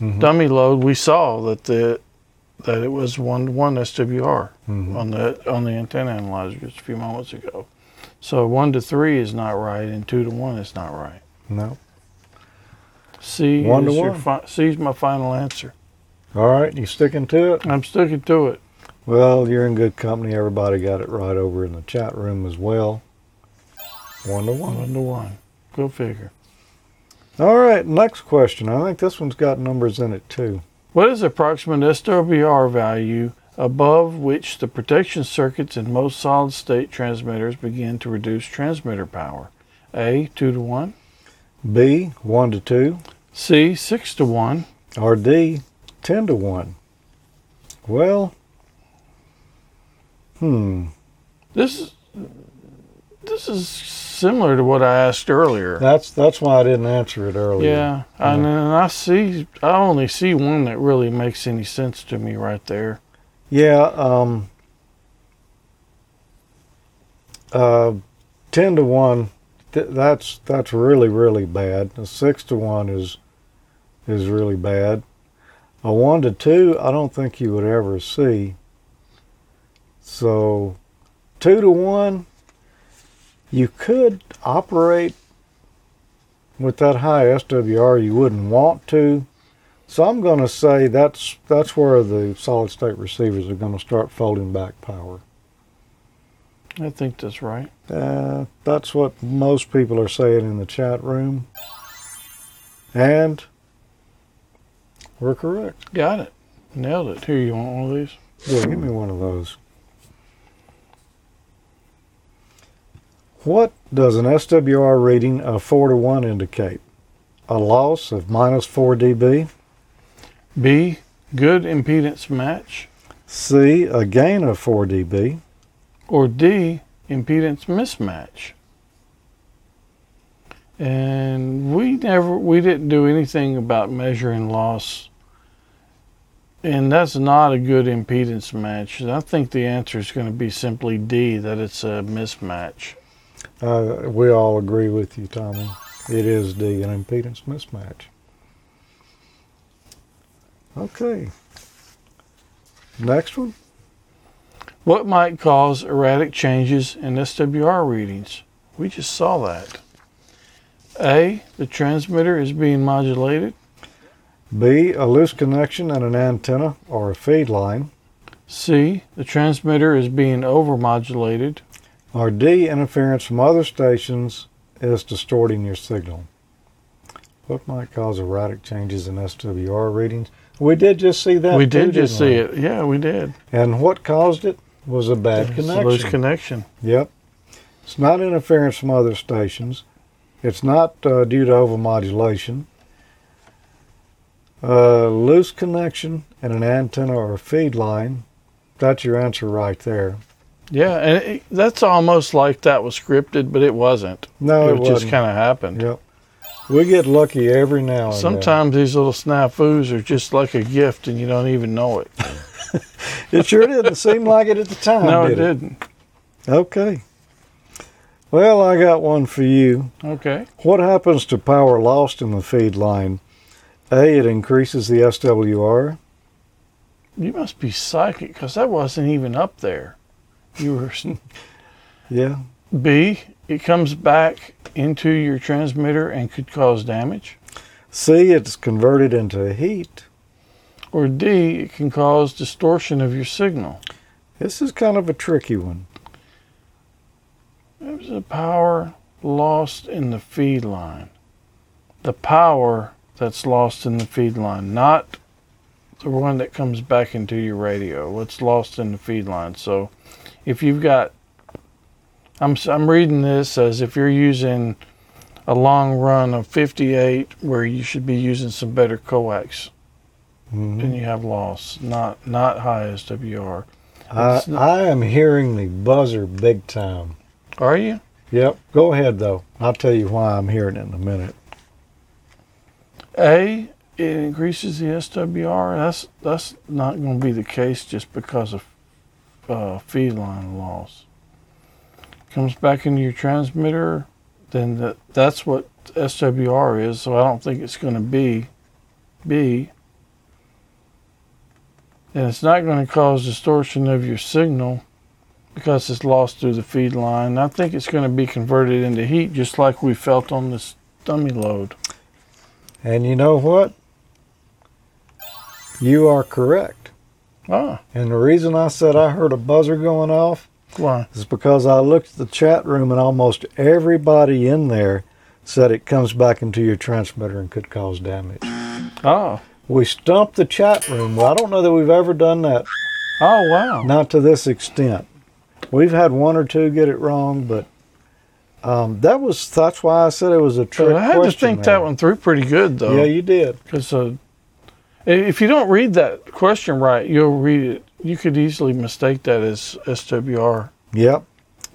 mm-hmm. dummy load, we saw that that it was 1-to-1 SWR mm-hmm. on the antenna analyzer just a few moments ago. So 1-to-3 is not right, and 2-to-1 is not right. No. C is my final answer. All right, you sticking to it? I'm sticking to it. Well, you're in good company. Everybody got it right over in the chat room as well. 1-to-1. 1-to-1. Go figure. All right, next question. I think this one's got numbers in it too. What is the approximate SWR value above which the protection circuits in most solid-state transmitters begin to reduce transmitter power? A, 2-to-1. B, 1-to-2. C, 6-to-1. Or D, 10-to-1. Well, This is similar to what I asked earlier. That's why I didn't answer it earlier. Yeah, yeah. And I only see one that really makes any sense to me right there. Yeah, 10-to-1. That's really, really bad. A 6-to-1 is really bad. A 1-to-2, I don't think you would ever see. So, 2-to-1, you could operate with that high SWR. You wouldn't want to. So I'm going to say that's where the solid-state receivers are going to start folding back power. I think that's right. That's what most people are saying in the chat room. And we're correct. Got it. Nailed it. Here, you want one of these? Yeah, give me one of those. What does an SWR reading of 4-to-1 indicate? A loss of minus 4 dB. B, good impedance match. C, a gain of 4 dB. Or D, impedance mismatch. And we didn't do anything about measuring loss. And that's not a good impedance match. And I think the answer is going to be simply D, that it's a mismatch. We all agree with you, Tommy. It is D, an impedance mismatch. Okay. Next one. What might cause erratic changes in SWR readings? We just saw that. A, the transmitter is being modulated. B, a loose connection and an antenna or a feed line. C, the transmitter is being overmodulated. Or D, interference from other stations is distorting your signal. What might cause erratic changes in SWR readings? We did just see that. We did just see it. Yeah, we did. And what caused it was a bad connection. A loose connection. Yep. It's not interference from other stations. It's not due to overmodulation. Loose connection and an antenna or a feed line. That's your answer right there. Yeah, and that's almost like that was scripted, but it wasn't. No, it wasn't. Just kind of happened. Yep. We get lucky every now and then. Sometimes these little snafus are just like a gift, and you don't even know it. It sure didn't seem like it at the time. No, it didn't. Okay. Well, I got one for you. Okay. What happens to power lost in the feed line? A, it increases the SWR. You must be psychic, because that wasn't even up there. You were, yeah. B, it comes back into your transmitter and could cause damage. C, it's converted into heat. Or D, it can cause distortion of your signal. This is kind of a tricky one. There's a power lost in the feed line. The power that's lost in the feed line, not the one that comes back into your radio, what's lost in the feed line. So if you've got, I'm reading this as if you're using a long run of 58 where you should be using some better coax, mm-hmm. then you have loss, not high SWR. I am hearing the buzzer big time. Are you? Yep. Go ahead, though. I'll tell you why I'm hearing it in a minute. A, it increases the SWR. That's not going to be the case just because of feed line loss. Comes back into your transmitter, then that's what SWR is, so I don't think it's going to be B. And it's not going to cause distortion of your signal because it's lost through the feed line. I think it's going to be converted into heat just like we felt on this dummy load. And you know what? You are correct. Ah. And the reason I said I heard a buzzer going off Why? Is because I looked at the chat room and almost everybody in there said it comes back into your transmitter and could cause damage. Oh. We stumped the chat room. Well, I don't know that we've ever done that. Oh, wow. Not to this extent. We've had one or two get it wrong, but... That's why I said it was a trick question. I had to think that one through pretty good, though. Yeah, you did. Because if you don't read that question right, you'll read it. You could easily mistake that as SWR. Yep.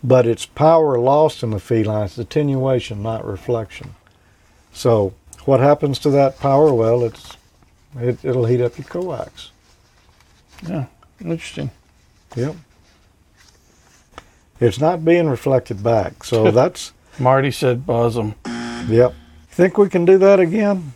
But it's power lost in the feed line. It's attenuation, not reflection. So what happens to that power? Well, it'll heat up your coax. Yeah, interesting. Yep. It's not being reflected back, so that's... Marty said buzz them. Yep. Think we can do that again?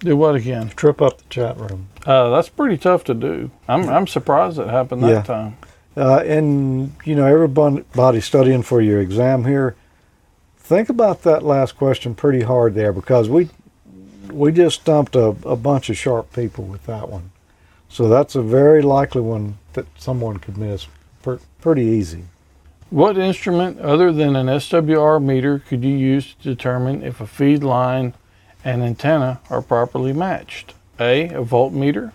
Do what again? Trip up the chat room. That's pretty tough to do. I'm surprised it happened that time. And, you know, everybody studying for your exam here, think about that last question pretty hard there, because we just stumped a bunch of sharp people with that one. So that's a very likely one that someone could miss pretty easy. What instrument other than an SWR meter could you use to determine if a feed line and antenna are properly matched? A, a voltmeter.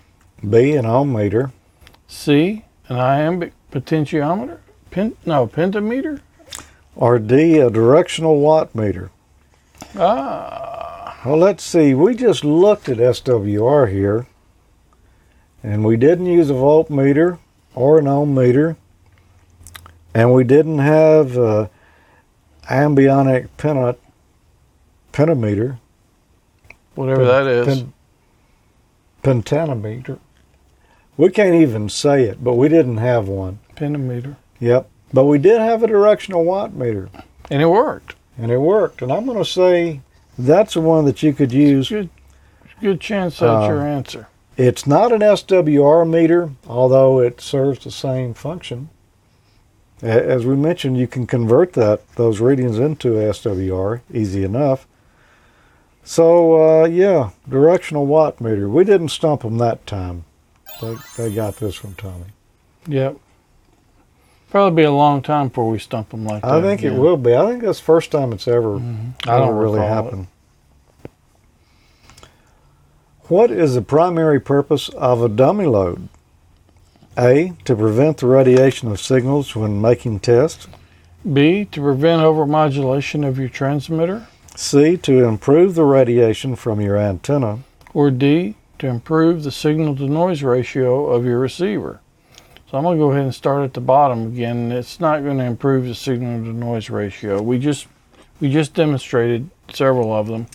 B, an ohm meter. C, an iambic potentiometer. Pentameter. Or D, a directional watt meter. Well, let's see. We just looked at SWR here, and we didn't use a voltmeter or an ohm meter. And we didn't have ambionic pentameter. Whatever that is. Pentanometer. We can't even say it, but we didn't have one. Pentameter. Yep. But we did have a directional watt meter. And it worked. And I'm going to say that's the one that you could use. Good chance that's your answer. It's not an SWR meter, although it serves the same function. As we mentioned, you can convert those readings into SWR, easy enough. So, directional watt meter. We didn't stump them that time. They got this from Tommy. Yep. Probably be a long time before we stump them like that. I think again. It will be. I think that's the first time it's ever don't really happen. It. What is the primary purpose of a dummy load? A, to prevent the radiation of signals when making tests. B, to prevent overmodulation of your transmitter. C, to improve the radiation from your antenna. Or D, to improve the signal-to-noise ratio of your receiver. So I'm going to go ahead and start at the bottom again. It's not going to improve the signal-to-noise ratio. We just demonstrated several of them.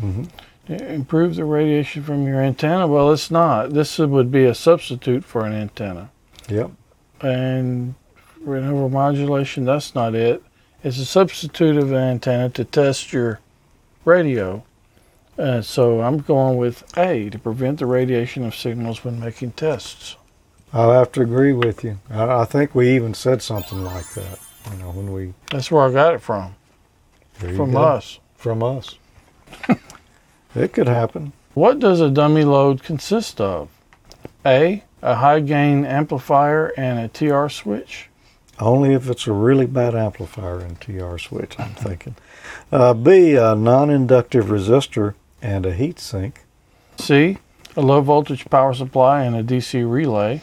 Mm-hmm. Improve the radiation from your antenna? Well, it's not. This would be a substitute for an antenna. Yep. And overmodulation, that's not it. It's a substitute of an antenna to test your radio. So I'm going with A, to prevent the radiation of signals when making tests. I'll have to agree with you. I think we even said something like that. You know, when we. That's where I got it from. From us. It could happen. What does a dummy load consist of? A, a high-gain amplifier and a TR switch? Only if it's a really bad amplifier and TR switch, I'm thinking. B, a non-inductive resistor and a heat sink. C, a low voltage power supply and a DC relay.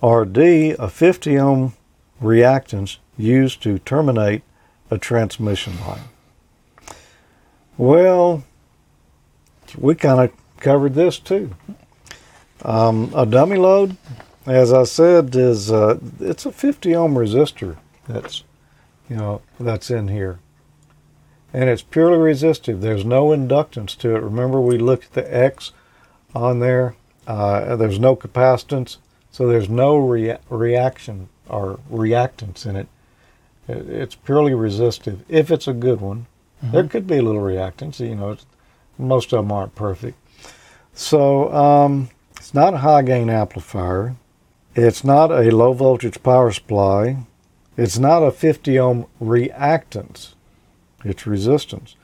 Or D, a 50 ohm reactance used to terminate a transmission line. Well, we kind of covered this too. A dummy load, as I said, is it's a 50 ohm resistor that's in here. And it's purely resistive. There's no inductance to it. Remember, we looked at the X on there. There's no capacitance, so there's no reaction or reactance in it. It's purely resistive, if it's a good one. Mm-hmm. There could be a little reactance. Most of them aren't perfect. So it's not a high-gain amplifier. It's not a low-voltage power supply. It's not a 50-ohm reactance. It's resistance.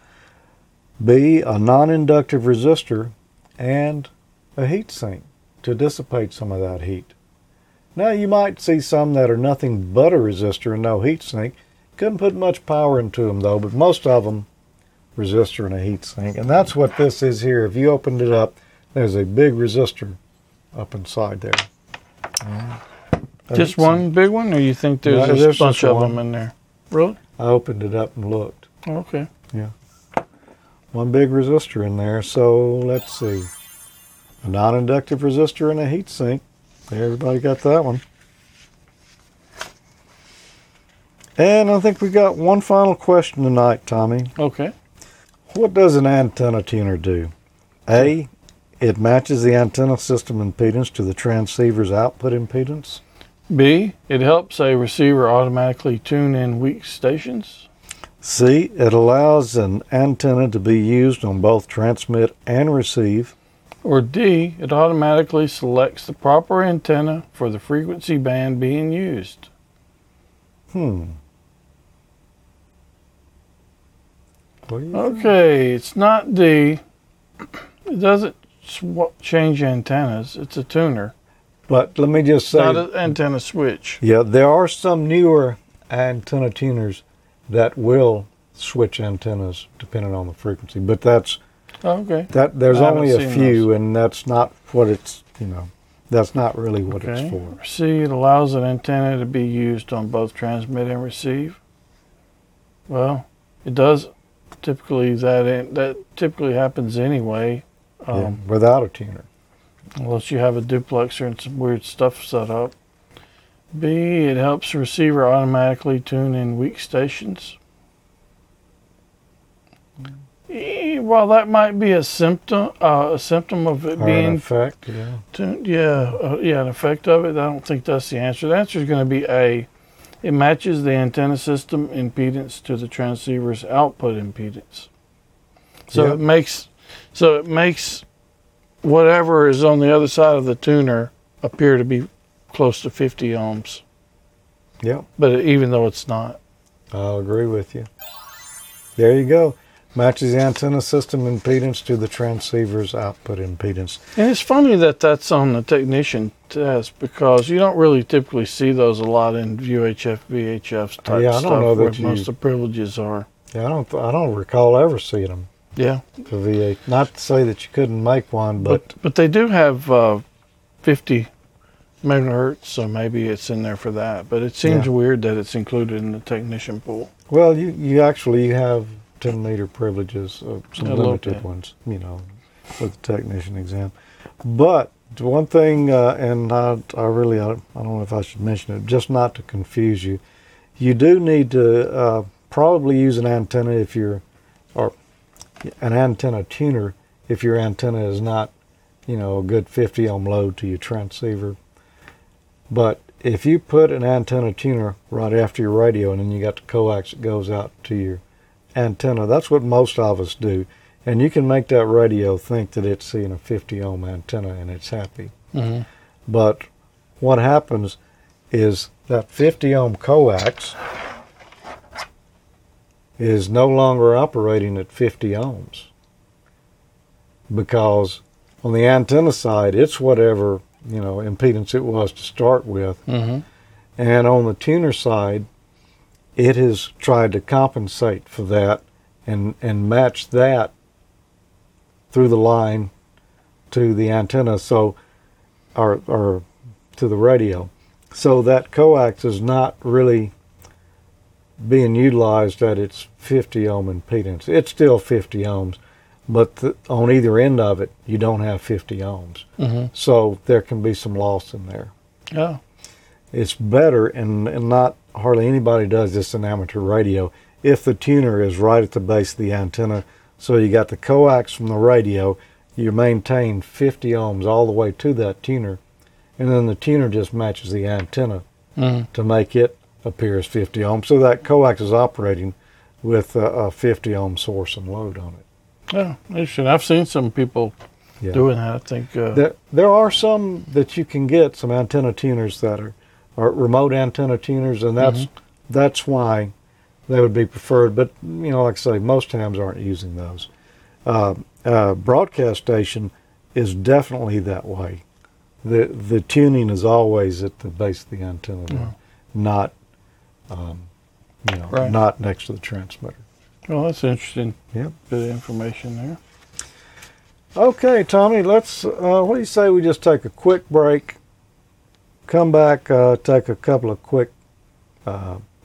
B, a non-inductive resistor and a heat sink to dissipate some of that heat. Now, you might see some that are nothing but a resistor and no heat sink. Couldn't put much power into them, though, but most of them, resistor and a heat sink. And that's what this is here. If you opened it up, there's a big resistor up inside there. Just one big one, or you think there's a bunch of them in there? Really? I opened it up and looked. Okay. Yeah. One big resistor in there. So let's see. A non-inductive resistor and a heat sink. Everybody got that one. And I think we got one final question tonight, Tommy. Okay. What does an antenna tuner do? A, it matches the antenna system impedance to the transceiver's output impedance. B, it helps a receiver automatically tune in weak stations. C, it allows an antenna to be used on both transmit and receive. Or D, it automatically selects the proper antenna for the frequency band being used. Okay, it's not D. It doesn't change antennas. It's a tuner. But let me just say... Not an antenna switch. Yeah, there are some newer antenna tuners that will switch antennas depending on the frequency. But that's... Okay. There's only a few, and that's not what it's, that's not really what it's for. C, it allows an antenna to be used on both transmit and receive. Well, it does. Typically, that happens anyway. Without a tuner. Unless you have a duplexer and some weird stuff set up. B, it helps the receiver automatically tune in weak stations. Well, that might be a symptom of it being an effect. Yeah. An effect of it. I don't think that's the answer. The answer is going to be A. It matches the antenna system impedance to the transceiver's output impedance. So it makes whatever is on the other side of the tuner appear to be close to 50 ohms. Yeah. But even though it's not. I'll agree with you. There you go. Matches the antenna system impedance to the transceiver's output impedance. And it's funny that that's on the technician test because you don't really typically see those a lot in UHF, VHF type stuff where most of the privileges are. Yeah, I don't recall ever seeing them. Yeah. For V8. Not to say that you couldn't make one, but they do have 50 megahertz, so maybe it's in there for that. But it seems weird that it's included in the technician pool. Well, you actually have 10-meter privileges, some limited ones, with the technician exam. But one thing, and I don't know if I should mention it, just not to confuse you, you do need to probably use an antenna or an antenna tuner if your antenna is not, a good 50-ohm load to your transceiver. But if you put an antenna tuner right after your radio and then you got the coax that goes out to your antenna. That's what most of us do. And you can make that radio think that it's seeing a 50 ohm antenna and it's happy. Mm-hmm. But what happens is that 50 ohm coax is no longer operating at 50 ohms because on the antenna side, it's whatever, impedance it was to start with. Mm-hmm. And on the tuner side, it has tried to compensate for that and match that through the line to the antenna, so or to the radio. So that coax is not really being utilized at its 50 ohm impedance. It's still 50 ohms, but on either end of it, you don't have 50 ohms. Mm-hmm. So there can be some loss in there. Oh. It's better, and not hardly anybody does this in amateur radio, if the tuner is right at the base of the antenna. So you got the coax from the radio, you maintain 50 ohms all the way to that tuner, and then the tuner just matches the antenna mm-hmm. to make it appear as 50 ohms. So that coax is operating with a 50 ohm source and load on it. Yeah, interesting. I've seen some people doing that, I think. There are some that you can get, some antenna tuners that are remote antenna tuners, and that's why they would be preferred. But, you know, like I say, most hams aren't using those. Broadcast station is definitely that way. The tuning is always at the base of the antenna, not not next to the transmitter. Well, that's interesting. Yep. Bit of information there. Okay, Tommy, let's. What do you say we just take a quick break, come back, take a couple of quick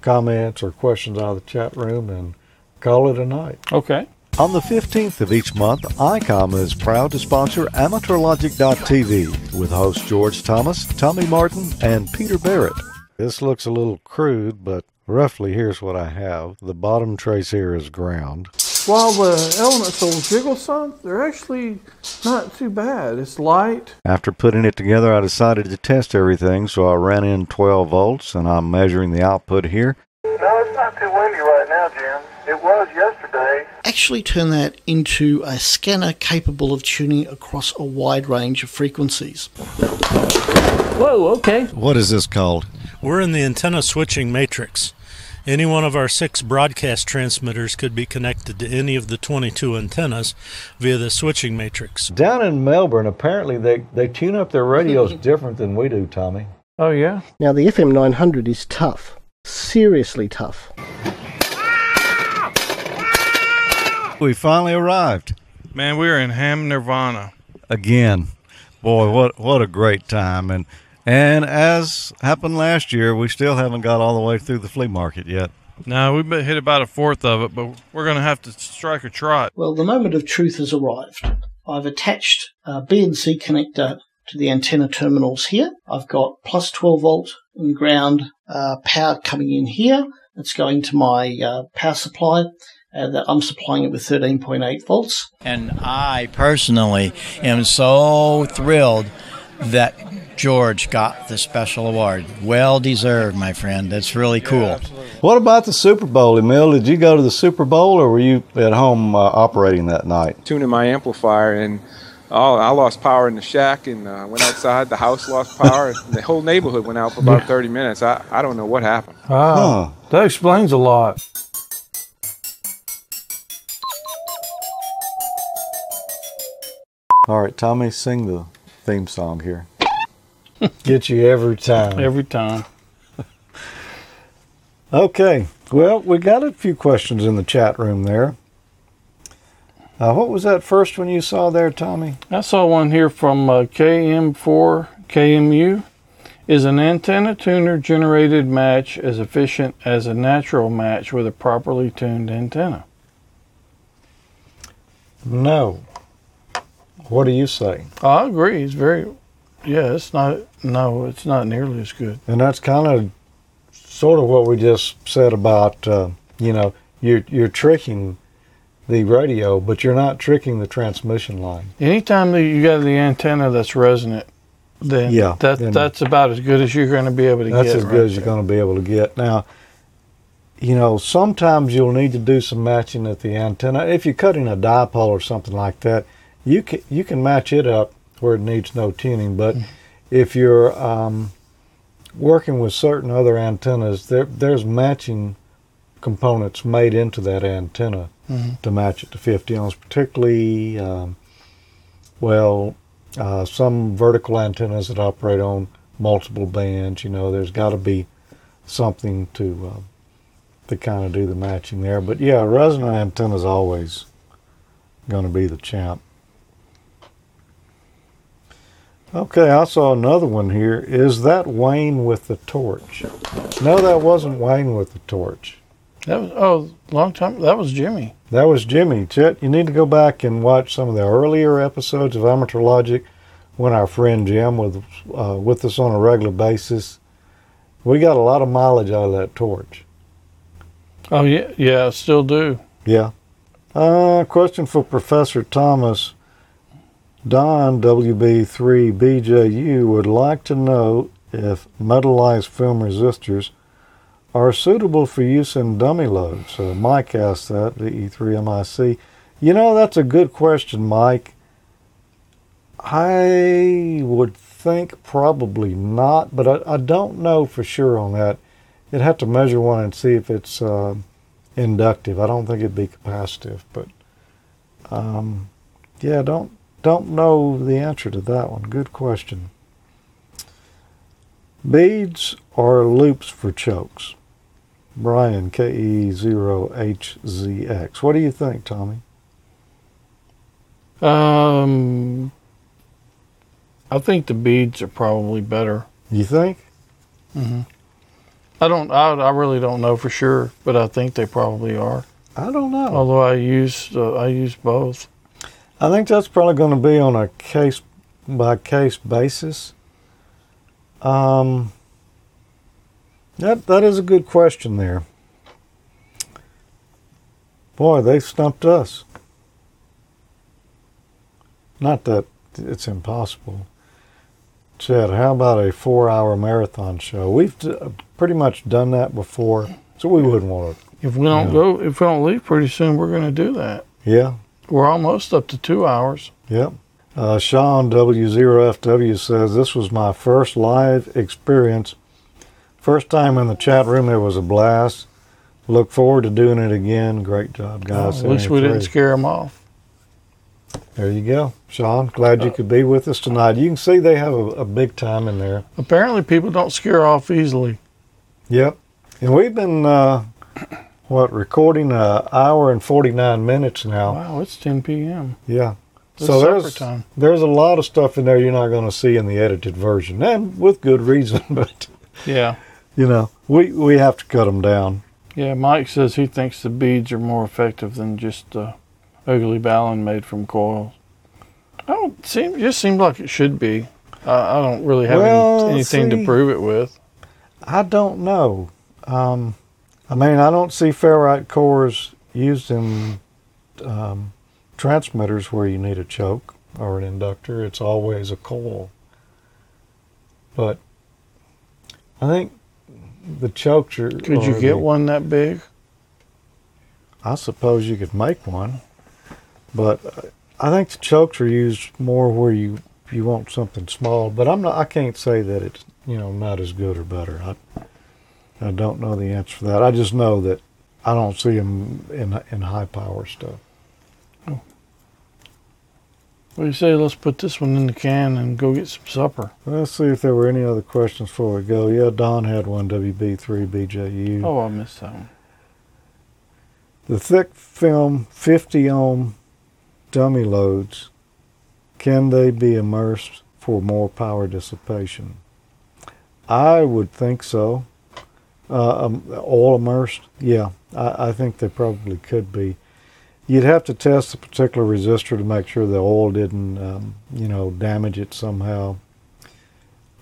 comments or questions out of the chat room, and call it a night. Okay. On the 15th of each month, ICOM is proud to sponsor amateurlogic.tv with hosts George Thomas, Tommy Martin, and Peter Barrett. This looks a little crude, but roughly here's what I have. The bottom trace here is ground. While the elements will jiggle some, they're actually not too bad. It's light. After putting it together, I decided to test everything, so I ran in 12 volts, and I'm measuring the output here. No, it's not too windy right now, Jim. It was yesterday. Actually turn that into a scanner capable of tuning across a wide range of frequencies. Whoa, okay. What is this called? We're in the antenna switching matrix. Any one of our 6 broadcast transmitters could be connected to any of the 22 antennas via the switching matrix. Down in Melbourne, apparently they tune up their radios different than we do, Tommy. Oh, yeah? Now, the FM 900 is tough. Seriously tough. We finally arrived. Man, we are in ham nirvana. Again. Boy, what a great time. And as happened last year, we still haven't got all the way through the flea market yet. No, we've hit about a fourth of it, but we're going to have to strike a trot. Well, the moment of truth has arrived. I've attached a BNC connector to the antenna terminals here. I've got plus 12 volt and ground power coming in here. It's going to my power supply. That I'm supplying it with 13.8 volts. And I personally am so thrilled that George got the special award. Well deserved, my friend. That's really cool. Yeah, what about the Super Bowl, Emil? Did you go to the Super Bowl, or were you at home operating that night? Tuning my amplifier, and I lost power in the shack, and went outside. The house lost power. The whole neighborhood went out for about 30 minutes. I don't know what happened. Wow. Huh. That explains a lot. All right, Tommy, sing the theme song here. Get you every time. Every time. Okay. Well, we got a few questions in the chat room there. What was that first one you saw there, Tommy? I saw one here from KM4KMU. Is an antenna tuner generated match as efficient as a natural match with a properly tuned antenna? No. What do you say? I agree. It's it's not nearly as good. And that's sort of what we just said about, you're tricking the radio, but you're not tricking the transmission line. Anytime that you got the antenna that's resonant, that's about as good as you're going to be able to get. That's as good as you're going to be able to get. Now, you know, sometimes you'll need to do some matching at the antenna. If you're cutting a dipole or something like that, you can match it up where it needs no tuning, but if you're working with certain other antennas, there's matching components made into that antenna to match it to 50 ohms, particularly some vertical antennas that operate on multiple bands. You know, there's got to be something to kind of do the matching there. But, yeah, resonant antenna is always going to be the champ. Okay, I saw another one here. Is that Wayne with the torch? No, that wasn't Wayne with the torch. That was, long time. That was Jimmy. That was Jimmy. Chet, you need to go back and watch some of the earlier episodes of Amateur Logic when our friend Jim was with us on a regular basis. We got a lot of mileage out of that torch. Oh, yeah, I still do. Yeah. Question for Professor Thomas. Don, WB3BJU, would like to know if metallized film resistors are suitable for use in dummy loads. So Mike asked that, the E3MIC. You know, that's a good question, Mike. I would think probably not, but I don't know for sure on that. You'd have to measure one and see if it's inductive. I don't think it'd be capacitive, but yeah, don't know the answer to that one. Good question. Beads or loops for chokes? Brian, KE0HZX. What do you think, Tommy? I think the beads are probably better. You think? Mm-hmm. I really don't know for sure, but I think they probably are. I don't know. Although I use both. I think that's probably going to be on a case-by-case basis. That is a good question there. Boy, they stumped us. Not that it's impossible. Chet, how about a 4-hour marathon show? We've pretty much done that before, so we wouldn't want to. If we don't if we don't leave pretty soon, we're going to do that. Yeah. We're almost up to 2 hours. Yep. Sean, W0FW, says, this was my first live experience. First time in the chat room, it was a blast. Look forward to doing it again. Great job, guys. Well, at least we didn't scare them off. There you go, Sean. Glad you could be with us tonight. You can see they have a big time in there. Apparently, people don't scare off easily. Yep. And we've been, recording an hour and 49 minutes now. Wow, it's 10 p.m. Yeah. It's so there's a lot of stuff in there you're not going to see in the edited version, and with good reason. But, yeah, you know, we have to cut them down. Yeah, Mike says he thinks the beads are more effective than just... ugly ballon made from coils. It just seems like it should be. I don't really have anything to prove it with. I don't know. I don't see ferrite cores used in transmitters where you need a choke or an inductor. It's always a coil. But I think the chokes are... Could you get one that big? I suppose you could make one. But I think the chokes are used more where you want something small. But I can't say that it's not as good or better. I don't know the answer for that. I just know that I don't see them in high power stuff. Oh. What do you say? Let's put this one in the can and go get some supper. Let's see if there were any other questions before we go. Yeah, Don had one. WB3BJU. Oh, I missed that one. The thick film 50 ohm dummy loads, can they be immersed for more power dissipation? I would think so. All immersed? Yeah, I think they probably could be. You'd have to test the particular resistor to make sure the oil didn't, damage it somehow.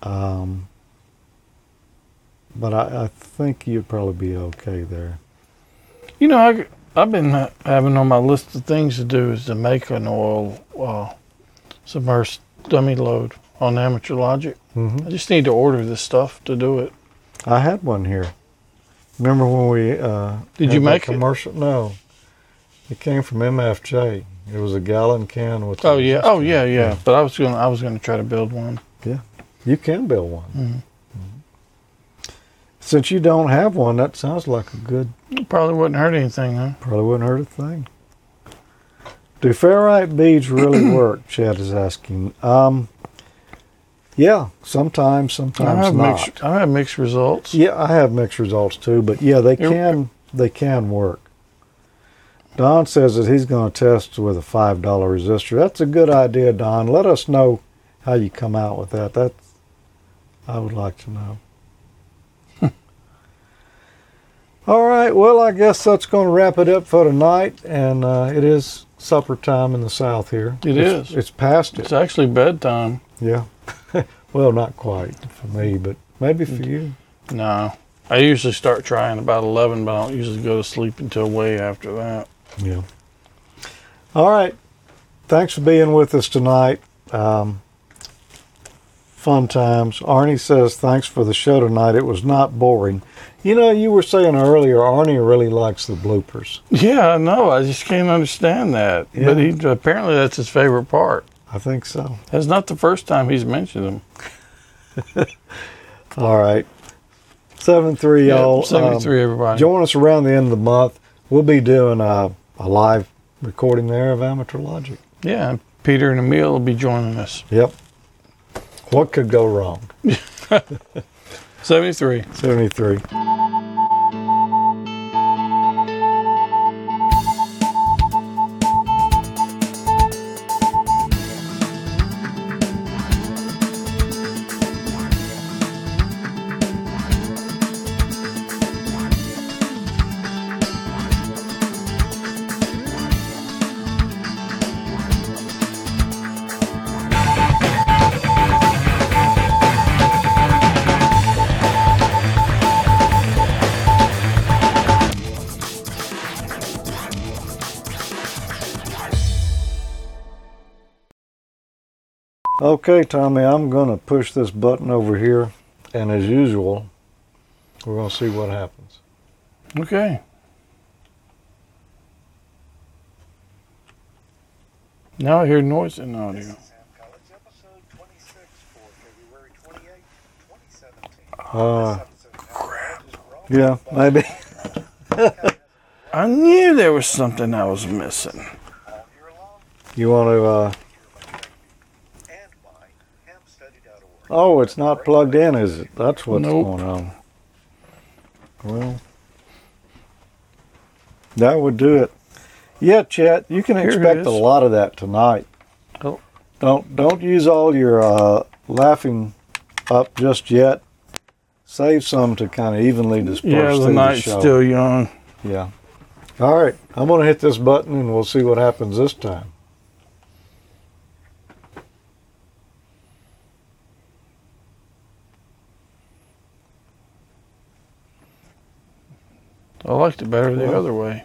But I think you'd probably be okay there. You know, I've been having on my list of things to do is to make an oil submersed dummy load on Amateur Logic. Mm-hmm. I just need to order this stuff to do it. I had one here. Remember when we did you make commercial? It? No, it came from MFJ. It was a gallon can with. Oh yeah, system. Yeah. But I was gonna try to build one. Yeah, you can build one. Mm-hmm. Since you don't have one, that sounds like a good... It probably wouldn't hurt anything, huh? Probably wouldn't hurt a thing. Do ferrite beads really work? Chad is asking. Yeah, sometimes not. I have mixed results. Yeah, I have mixed results too, but yeah, they can work. Don says that he's going to test with a $5 resistor. That's a good idea, Don. Let us know how you come out with that. That's, I would like to know. All right, well, I guess that's going to wrap it up for tonight. And it is supper time in the South here. It is. It's past it. It's actually bedtime. Yeah. Well, not quite for me, but maybe for you. No. I usually start trying about 11, but I don't usually go to sleep until way after that. Yeah. All right. Thanks for being with us tonight. Fun times. Arnie says, thanks for the show tonight. It was not boring. You know, you were saying earlier, Arnie really likes the bloopers. Yeah, I know. I just can't understand that. Yeah. But he, apparently that's his favorite part. I think so. That's not the first time he's mentioned them. All right. 73, y'all. 73, everybody. Join us around the end of the month. We'll be doing a live recording there of Amateur Logic. Yeah, Peter and Emil will be joining us. Yep. What could go wrong? 73. 73. Okay, Tommy, I'm going to push this button over here, and as usual, we're going to see what happens. Okay. Now I hear noise in audio. This is Ham College, episode 26 for February 28, 2017. Crap. Yeah, maybe. I knew there was something I was missing. You want to... Oh, it's not plugged in, is it? That's what's going on. Well, that would do it. Yeah, Chet, you can expect a lot of that tonight. Oh. Don't use all your laughing up just yet. Save some to kind of evenly disperse through the night's show. Still young. Yeah. All right, I'm going to hit this button and we'll see what happens this time. I liked it better the other way.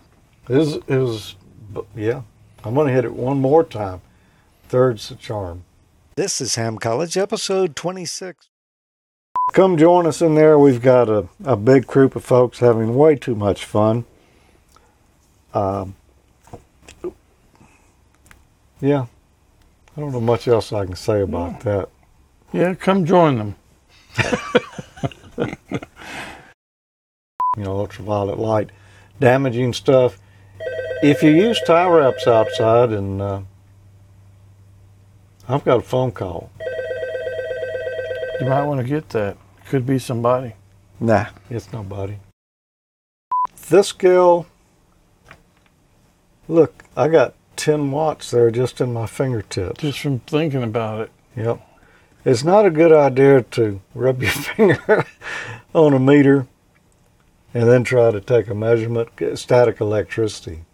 Yeah. I'm going to hit it one more time. Third's the charm. This is Ham College, episode 26. Come join us in there. We've got a big group of folks having way too much fun. Yeah. I don't know much else I can say about that. Yeah, come join them. You know, ultraviolet light, damaging stuff. If you use tie wraps outside, and I've got a phone call. You might want to get that. Could be somebody. Nah, it's nobody. This girl, look, I got 10 watts there just in my fingertips. Just from thinking about it. Yep. It's not a good idea to rub your finger on a meter and then try to take a measurement, static electricity.